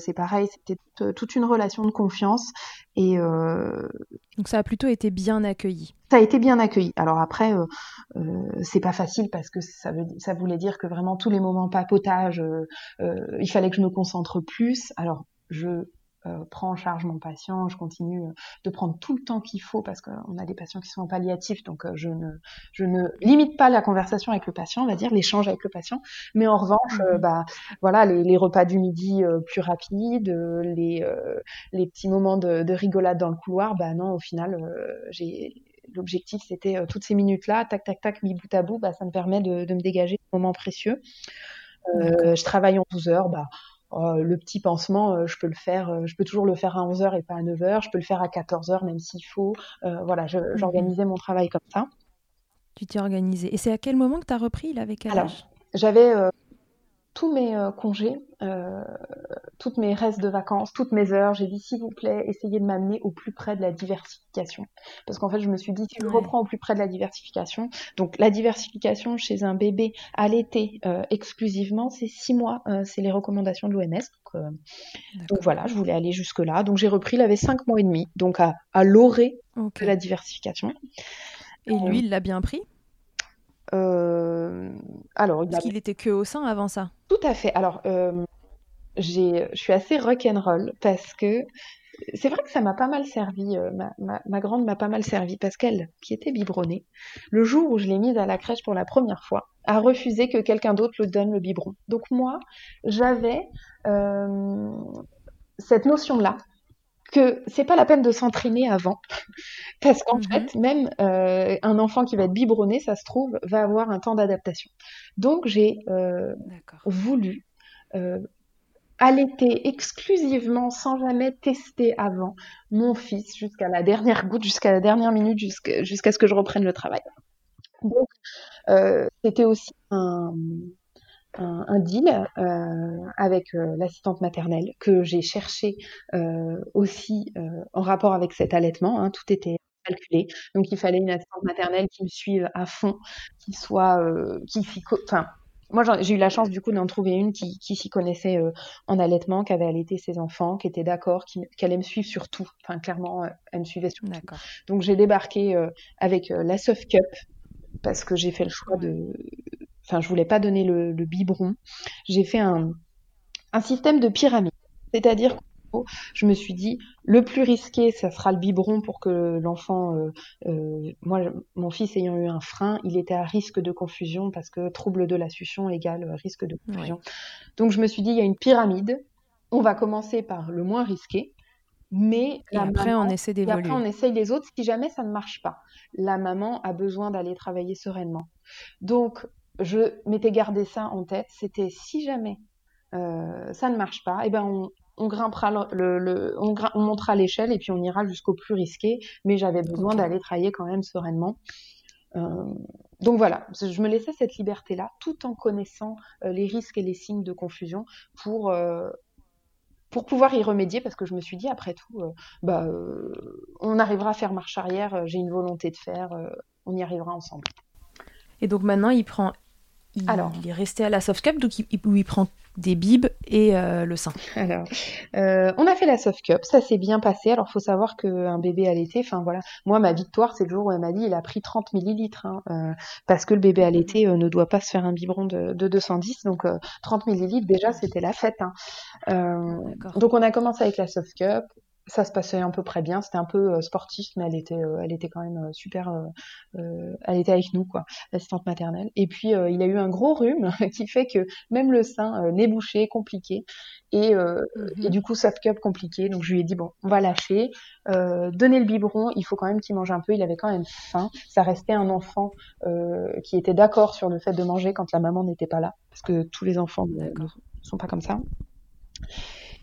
c'est pareil, c'était toute une relation de confiance. Et, donc, ça a plutôt été bien accueilli. Ça a été bien accueilli. Alors après, c'est pas facile parce que ça voulait dire que vraiment tous les moments papotage, il fallait que je me concentre plus. Alors, je... prends en charge mon patient, je continue de prendre tout le temps qu'il faut parce qu'on a des patients qui sont en palliatif, donc je ne limite pas la conversation avec le patient, on va dire, l'échange avec le patient, mais en revanche, voilà, les repas du midi plus rapides, les petits moments de rigolade dans le couloir, bah non, au final, l'objectif c'était toutes ces minutes-là, tac, tac, tac, mis bout à bout, bah, ça me permet de me dégager des moments précieux. Je travaille en 12 heures, bah, le petit pansement, je peux toujours le faire à 11h et pas à 9h, je peux le faire à 14h même s'il faut. Voilà, j'organisais mon travail comme ça. Tu t'es organisée. Et c'est à quel moment que tu as repris là, avec quel âge ? J'avais tous mes congés, toutes mes restes de vacances, toutes mes heures. J'ai dit, s'il vous plaît, essayez de m'amener au plus près de la diversification. Parce qu'en fait, je me suis dit, si je reprends au plus près de la diversification, donc la diversification chez un bébé à l'été exclusivement, c'est 6 mois, c'est les recommandations de l'OMS. Donc voilà, je voulais aller jusque-là. Donc j'ai repris, il avait 5 mois et demi, donc à l'orée de la diversification. Et lui, il l'a bien pris ? Alors, parce qu'il était que au sein avant ça. Tout à fait. Alors, je suis assez rock'n'roll parce que c'est vrai que ça m'a pas mal servi. Ma grande m'a pas mal servi parce qu'elle, qui était biberonnée, le jour où je l'ai mise à la crèche pour la première fois, a refusé que quelqu'un d'autre lui donne le biberon. Donc moi, j'avais cette notion-là, que c'est pas la peine de s'entraîner avant, parce qu'en fait, même un enfant qui va être biberonné, ça se trouve, va avoir un temps d'adaptation. Donc, j'ai voulu allaiter exclusivement, sans jamais tester avant, mon fils jusqu'à la dernière goutte, jusqu'à la dernière minute, jusqu'à ce que je reprenne le travail. Donc, c'était aussi un deal avec l'assistante maternelle que j'ai cherché aussi en rapport avec cet allaitement, hein, tout était calculé, donc il fallait une assistante maternelle qui me suive à fond, qui soit moi, j'ai eu la chance, du coup, d'en trouver une qui s'y connaissait en allaitement, qui avait allaité ses enfants, qui était d'accord, qui allait me suivre sur tout. Enfin, clairement, elle me suivait sur tout. Donc, j'ai débarqué avec la Soft Cup, parce que j'ai fait le choix de... Enfin, je voulais pas donner le biberon. J'ai fait un système de pyramide. C'est-à-dire que je me suis dit, le plus risqué, ça sera le biberon pour que l'enfant... moi, mon fils ayant eu un frein, il était à risque de confusion parce que trouble de la succion égale risque de confusion. Ouais. Donc, je me suis dit, il y a une pyramide. On va commencer par le moins risqué. Et après, on essaye les autres. Si jamais ça ne marche pas, la maman a besoin d'aller travailler sereinement. Donc... je m'étais gardé ça en tête, c'était si jamais ça ne marche pas, eh ben on grimpera on montera l'échelle et puis on ira jusqu'au plus risqué, mais j'avais besoin d'aller travailler quand même sereinement. Donc voilà, je me laissais cette liberté-là, tout en connaissant les risques et les signes de confusion pour pouvoir y remédier, parce que je me suis dit, après tout, on arrivera à faire marche arrière, j'ai une volonté de faire, on y arrivera ensemble. Et donc maintenant, il prend Alors, il est resté à la soft cup, donc où il prend des bibes et le sein. Alors, on a fait la soft cup, ça s'est bien passé. Alors, faut savoir qu'un bébé allaité, enfin voilà, moi ma victoire, c'est le jour où elle m'a dit, il a pris 30 millilitres, parce que le bébé allaité ne doit pas se faire un biberon de 210, donc 30 millilitres déjà, c'était la fête. Donc, on a commencé avec la soft cup. Ça se passait à peu près bien, c'était un peu sportif, mais elle était quand même super, elle était avec nous, quoi, l'assistante maternelle. Et puis, il a eu un gros rhume qui fait que même le sein n'est bouché, compliqué, et du coup, soft cup compliqué. Donc, je lui ai dit, bon, on va lâcher, donner le biberon, il faut quand même qu'il mange un peu, il avait quand même faim. Ça restait un enfant qui était d'accord sur le fait de manger quand la maman n'était pas là, parce que tous les enfants ne sont pas comme ça.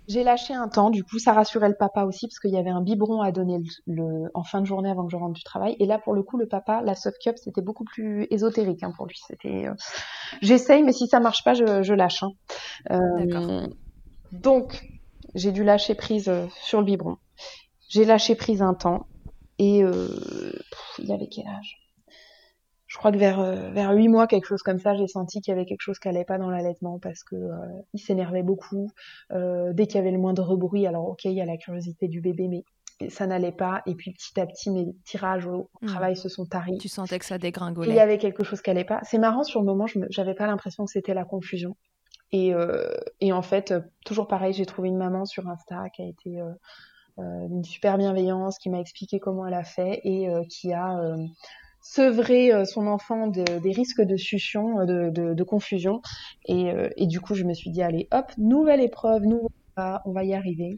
J'ai lâché un temps, du coup, ça rassurait le papa aussi, parce qu'il y avait un biberon à donner en fin de journée avant que je rentre du travail. Et là, pour le coup, le papa, la soft cup, c'était beaucoup plus ésotérique pour lui. C'était, j'essaye, mais si ça marche pas, je lâche. D'accord. Donc, j'ai dû lâcher prise sur le biberon. J'ai lâché prise un temps, et il avait quel âge ? Je crois que vers 8 mois, quelque chose comme ça, j'ai senti qu'il y avait quelque chose qui allait pas dans l'allaitement parce que il s'énervait beaucoup. Dès qu'il y avait le moindre bruit, alors ok, il y a la curiosité du bébé, mais ça n'allait pas. Et puis petit à petit, mes tirages au travail se sont taris. Tu sentais que ça dégringolait. Il y avait quelque chose qui allait pas. C'est marrant, sur le moment, j'avais pas l'impression que c'était la confusion. Et en fait, toujours pareil, j'ai trouvé une maman sur Insta qui a été une super bienveillance, qui m'a expliqué comment elle a fait et qui a sevrer son enfant des risques de succion, de confusion. Et du coup, je me suis dit, allez, hop, nouvelle épreuve, on va y arriver.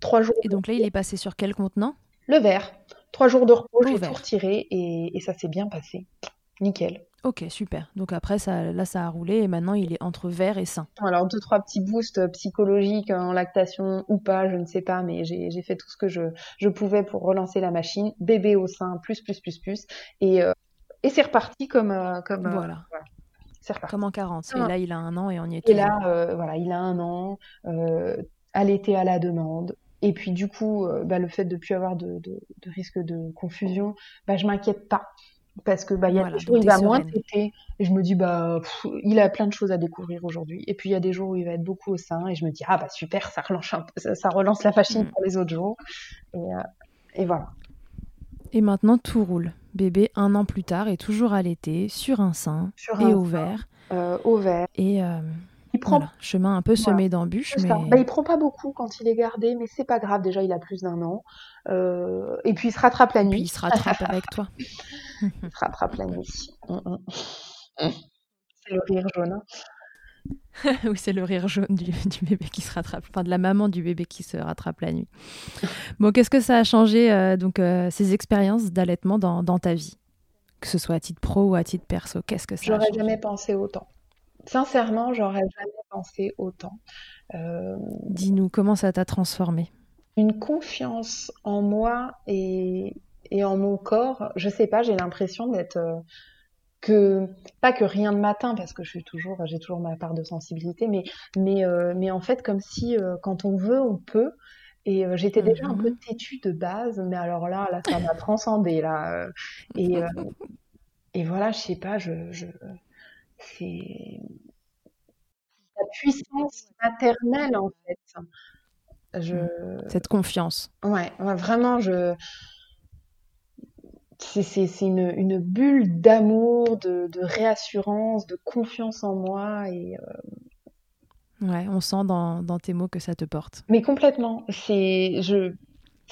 3 jours. Et donc là, il est passé sur quel contenant ? Le verre. 3 jours de repos, j'ai tout retiré et ça s'est bien passé. Nickel. Ok, super. Donc après, ça a roulé et maintenant, il est entre verre et sein. Alors, 2-3 petits boosts psychologiques en lactation ou pas, je ne sais pas, mais j'ai fait tout ce que je pouvais pour relancer la machine. Bébé au sein, plus. Et c'est reparti comme voilà. C'est reparti. Comme en 40. Et là, il a 1 an et on y est toujours. Et là, il a 1 an, allaité à la demande. Et puis, du coup, le fait de ne plus avoir de risque de confusion, je ne m'inquiète pas. Parce que il y a des jours où il va moins téter et je me dis il a plein de choses à découvrir aujourd'hui, et puis il y a des jours où il va être beaucoup au sein et je me dis super, ça relance la machine pour les autres jours et voilà. Et maintenant tout roule, bébé 1 an plus tard est toujours allaité sur un sein et au verre et il prend chemin un peu semé d'embûches. Mais il prend pas beaucoup quand il est gardé, mais c'est pas grave, déjà il a plus d'1 an. Et puis il se rattrape la nuit. Puis il se rattrape avec toi. Il se rattrape la nuit. C'est le rire jaune. Oui, c'est le rire jaune du bébé qui se rattrape, enfin de la maman du bébé qui se rattrape la nuit. Bon, qu'est-ce que ça a changé ces expériences d'allaitement dans ta vie, que ce soit à titre pro ou à titre perso, qu'est-ce que ça a changé ? J'aurais jamais pensé autant. Sincèrement, j'aurais jamais pensé autant. Dis-nous, comment ça t'a transformée ? Une confiance en moi et en mon corps. Je sais pas, j'ai l'impression d'être pas que rien ne m'atteint, parce que j'ai toujours ma part de sensibilité, mais en fait comme si quand on veut, on peut. Et j'étais déjà un peu têtue de base, mais alors là ça m'a transcendée là. Et voilà, je sais pas, c'est la puissance maternelle en fait. Cette confiance. Ouais, vraiment, c'est une bulle d'amour, de réassurance, de confiance en moi et. Ouais, on sent dans tes mots que ça te porte. Mais complètement, c'est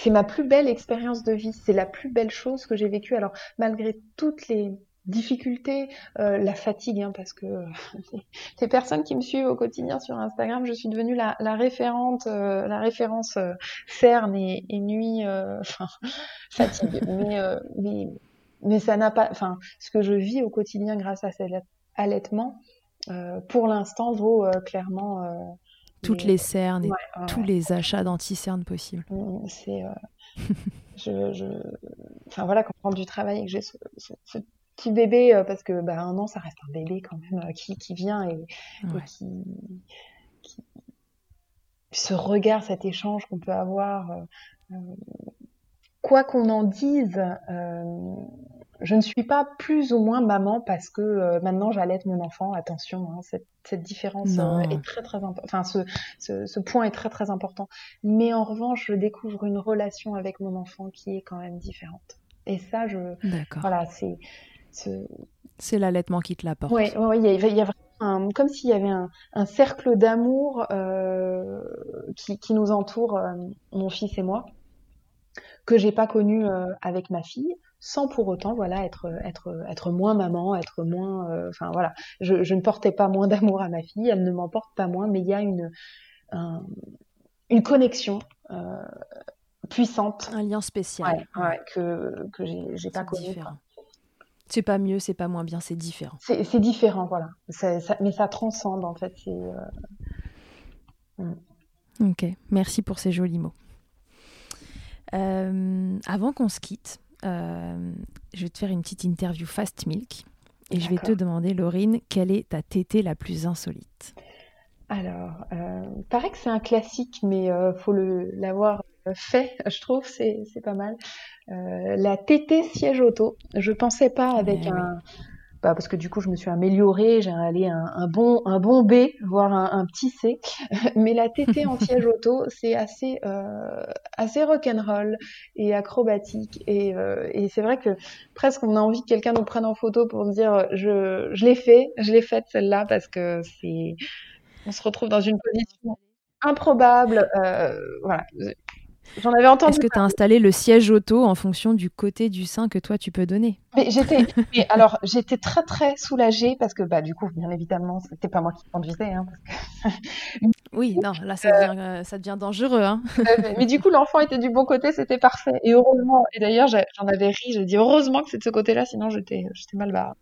ma plus belle expérience de vie, c'est la plus belle chose que j'ai vécue. Alors malgré toutes les difficultés, la fatigue, parce que les personnes qui me suivent au quotidien sur Instagram, je suis devenue la référence cerne et nuit, fatigue. mais ça n'a pas, ce que je vis au quotidien grâce à cet allaitement, pour l'instant vaut clairement toutes les cernes et tous les achats d'anti-cernes possibles. C'est, quand je rentre du travail et que j'ai ce petit bébé, parce que 1 an, ça reste un bébé quand même, qui vient et qui... Ce regard, cet échange qu'on peut avoir, quoi qu'on en dise, Je ne suis pas plus ou moins maman parce que maintenant j'allaite mon enfant. Attention, hein, cette différence est très très importante. Enfin, ce point est très très important. Mais en revanche, je découvre une relation avec mon enfant qui est quand même différente. Et ça, D'accord. Voilà, c'est l'allaitement qui te l'apporte. Oui, ouais, il y a vraiment comme s'il y avait un cercle d'amour qui nous entoure, mon fils et moi, que j'ai pas connu avec ma fille. Sans pour autant, voilà, être moins maman, être moins, enfin voilà, je ne portais pas moins d'amour à ma fille, elle ne m'en porte pas moins, mais il y a une connexion puissante, un lien spécial, ouais, que j'ai pas connu. Différent. C'est pas mieux, c'est pas moins bien, c'est différent. C'est différent, voilà. Mais ça transcende en fait. Ok, merci pour ces jolis mots. Avant qu'on se quitte. Je vais te faire une petite interview Fast Milk et D'accord. Je vais te demander, Laurine, quelle est ta tétée la plus insolite? Alors, paraît que c'est un classique, mais faut l'avoir fait, je trouve, c'est pas mal. La tétée siège auto. Je pensais pas avec parce que du coup je me suis améliorée, j'ai allé un bon B, voire un petit C, mais la tétée en siège auto, c'est assez rock'n'roll et acrobatique, et c'est vrai que presque on a envie que quelqu'un nous prenne en photo pour dire je l'ai faite celle-là, parce que on se retrouve dans une position improbable, voilà. J'en avais entendu. Est-ce que tu as installé le siège auto en fonction du côté du sein que toi tu peux donner? J'étais très très soulagée parce que du coup, bien évidemment, c'était pas moi qui conduisais. Hein, parce que... Oui, non, là ça devient dangereux. Hein. Mais du coup, l'enfant était du bon côté, c'était parfait. Et heureusement, et d'ailleurs, j'en avais ri, j'ai dit heureusement que c'est de ce côté-là, sinon j'étais mal barrée.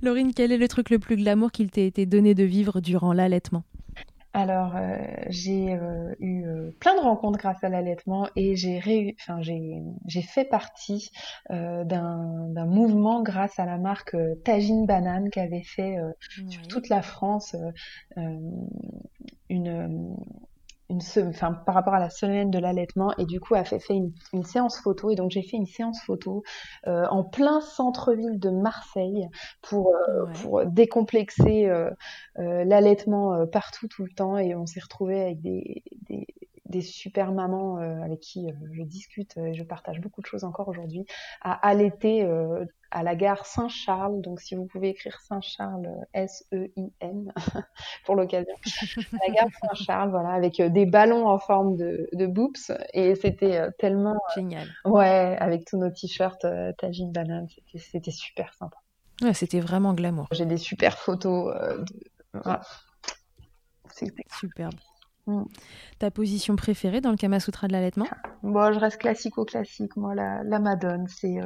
Laurine, quel est le truc le plus glamour qu'il t'ait été donné de vivre durant l'allaitement? Alors, j'ai eu plein de rencontres grâce à l'allaitement, et j'ai fait partie d'un mouvement grâce à la marque Tagine Banane qui avait fait sur toute la France par rapport à la semaine de l'allaitement, et du coup a fait une séance photo, et donc j'ai fait une séance photo en plein centre-ville de Marseille pour décomplexer l'allaitement partout tout le temps, et on s'est retrouvés avec des super mamans avec qui je discute et je partage beaucoup de choses encore aujourd'hui, à allaiter à la gare Saint-Charles. Donc si vous pouvez écrire Saint-Charles, S-E-I-N, pour l'occasion, à la gare Saint-Charles, voilà, avec des ballons en forme de boobs, et c'était tellement... génial. Ouais, avec tous nos t-shirts Tagine Banane, c'était super sympa. Ouais, c'était vraiment glamour. J'ai des super photos. Voilà. C'était superbe. Ta position préférée dans le Kama Sutra de l'allaitement? Je reste classico-classique, moi, la Madone, c'est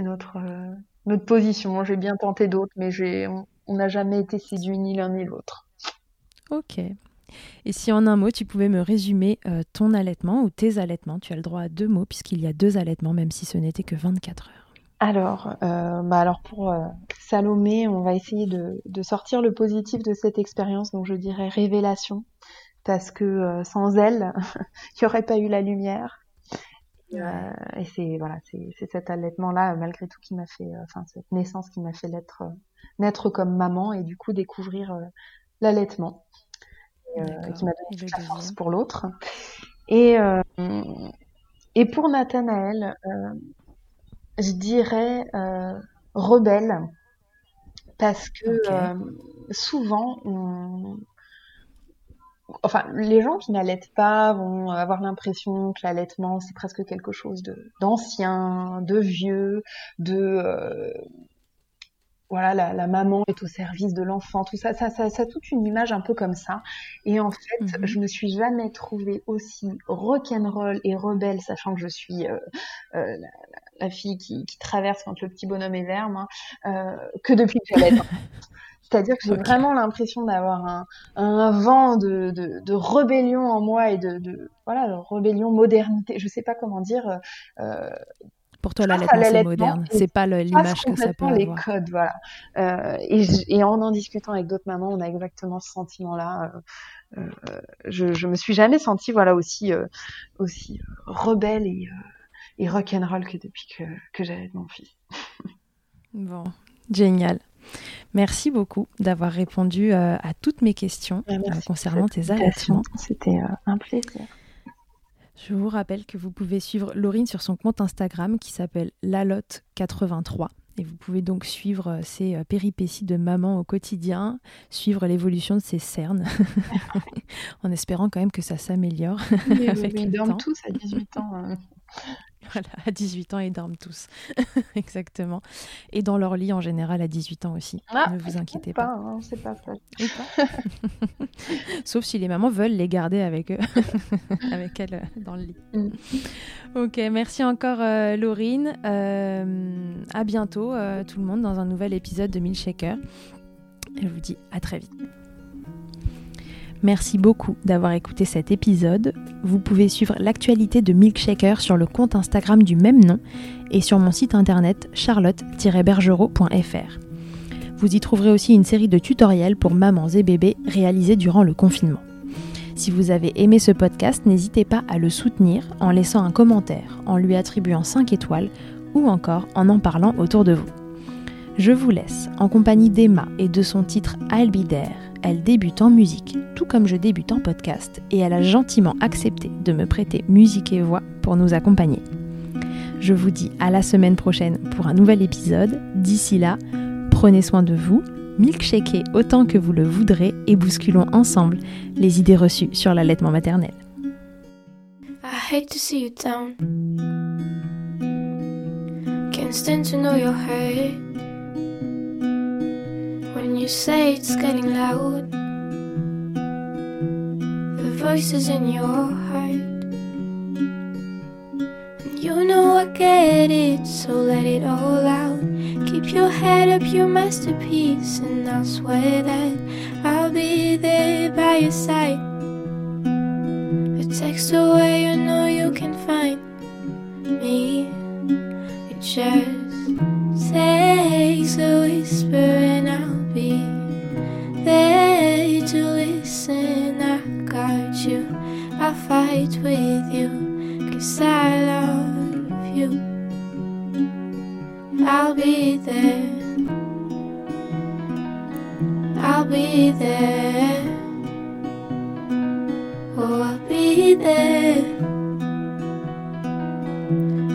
notre position. J'ai bien tenté d'autres, mais on n'a jamais été séduits ni l'un ni l'autre. Ok. Et si en un mot tu pouvais me résumer ton allaitement ou tes allaitements, tu as le droit à 2 mots puisqu'il y a 2 allaitements, même si ce n'était que 24 heures. Alors pour Salomé, on va essayer de sortir le positif de cette expérience, donc je dirais révélation, parce que sans elle, il n'y aurait pas eu la lumière. Et c'est cet allaitement-là, malgré tout, qui m'a fait, cette naissance qui m'a fait naître comme maman, et du coup découvrir l'allaitement, qui m'a donné toute la force pour l'autre. Et pour Nathanaël, je dirais rebelle, parce que souvent les gens qui n'allaitent pas vont avoir l'impression que l'allaitement, c'est presque quelque chose d'ancien, de vieux, la maman est au service de l'enfant, tout ça, ça a toute une image un peu comme ça. Et en fait, je me suis jamais trouvée aussi rock'n'roll et rebelle, sachant que je suis la fille qui traverse quand le petit bonhomme est vert, moi, que depuis que j'allaite. C'est-à-dire que j'ai vraiment l'impression d'avoir un vent de rébellion en moi, et de rébellion modernité. Je sais pas comment dire. Pour toi, l'allaitement, c'est moderne. C'est pas l'image que ça peut avoir. Les codes, voilà. Et en discutant avec d'autres mamans, on a exactement ce sentiment-là. Je me suis jamais sentie, aussi rebelle et rock'n'roll que depuis que j'avais mon fils. Bon, génial. Merci beaucoup d'avoir répondu à toutes mes questions concernant tes allaitements. C'était un plaisir. Je vous rappelle que vous pouvez suivre Laurine sur son compte Instagram qui s'appelle Lalotte83. Et vous pouvez donc suivre ses péripéties de maman au quotidien, suivre l'évolution de ses cernes, en espérant quand même que ça s'améliore. Mais, avec mais ils dorment tous à 18 ans. Voilà, à 18 ans, ils dorment tous. Exactement. Et dans leur lit, en général, à 18 ans aussi. Ah, ne vous inquiétez pas. Hein, c'est pas facile. Sauf si les mamans veulent les garder avec eux, avec elles dans le lit. Ok, merci encore Laurine. À bientôt tout le monde dans un nouvel épisode de Milkshaker. Je vous dis à très vite. Merci beaucoup d'avoir écouté cet épisode. Vous pouvez suivre l'actualité de Milkshaker sur le compte Instagram du même nom et sur mon site internet charlotte-bergerot.fr. Vous y trouverez aussi une série de tutoriels pour mamans et bébés réalisés durant le confinement. Si vous avez aimé ce podcast, n'hésitez pas à le soutenir en laissant un commentaire, en lui attribuant 5 étoiles ou encore en parlant autour de vous. Je vous laisse en compagnie d'Emma et de son titre AlbiDare. Elle débute en musique, tout comme je débute en podcast, et elle a gentiment accepté de me prêter musique et voix pour nous accompagner. Je vous dis à la semaine prochaine pour un nouvel épisode. D'ici là, prenez soin de vous, milkshakez autant que vous le voudrez et bousculons ensemble les idées reçues sur l'allaitement maternel. I hate to see you down. Can't stand to know your hurt. When you say it's getting loud, the voices in your heart, and you know I get it, so let it all out. Keep your head up, your masterpiece, and I'll swear that I'll be there by your side. A text away, you know you can find me. It just takes a whisper and I'll be there to listen. I got you, I'll fight with you, 'cause I love you. I'll be there, I'll be there. Oh, I'll be there,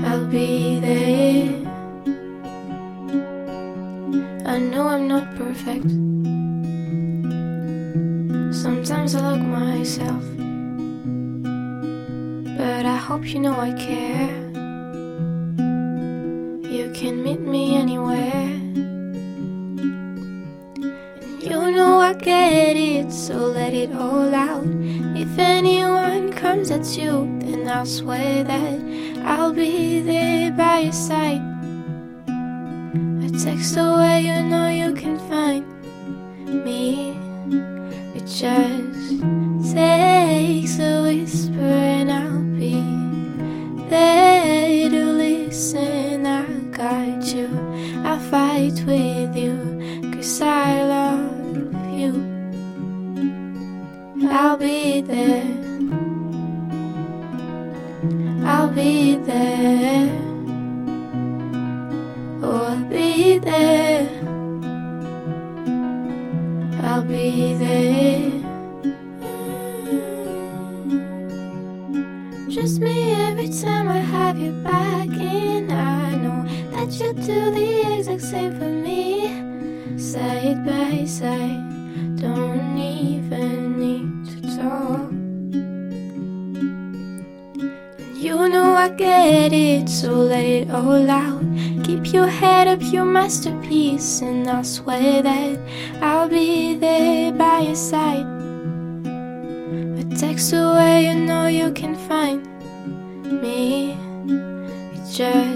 I'll be there. I know I'm not perfect. Sometimes I look myself, but I hope you know I care. You can meet me anywhere, and you know I get it, so let it all out. If anyone comes at you, then I'll swear that I'll be there by your side. Text away, you know you can find me. It just takes a whisper and I'll be there to listen. I guide you, I'll fight with you, 'cause I love you. I'll be there, I'll be there. Oh, I'll be there, I'll be there. Trust me every time I have you back, and I know that you'll do the exact same for me. Side by side, don't even need to talk. You know I get it, so let it all out. Keep your head up, your masterpiece, and I'll swear that I'll be there by your side. A text away, you know you can find me. It's just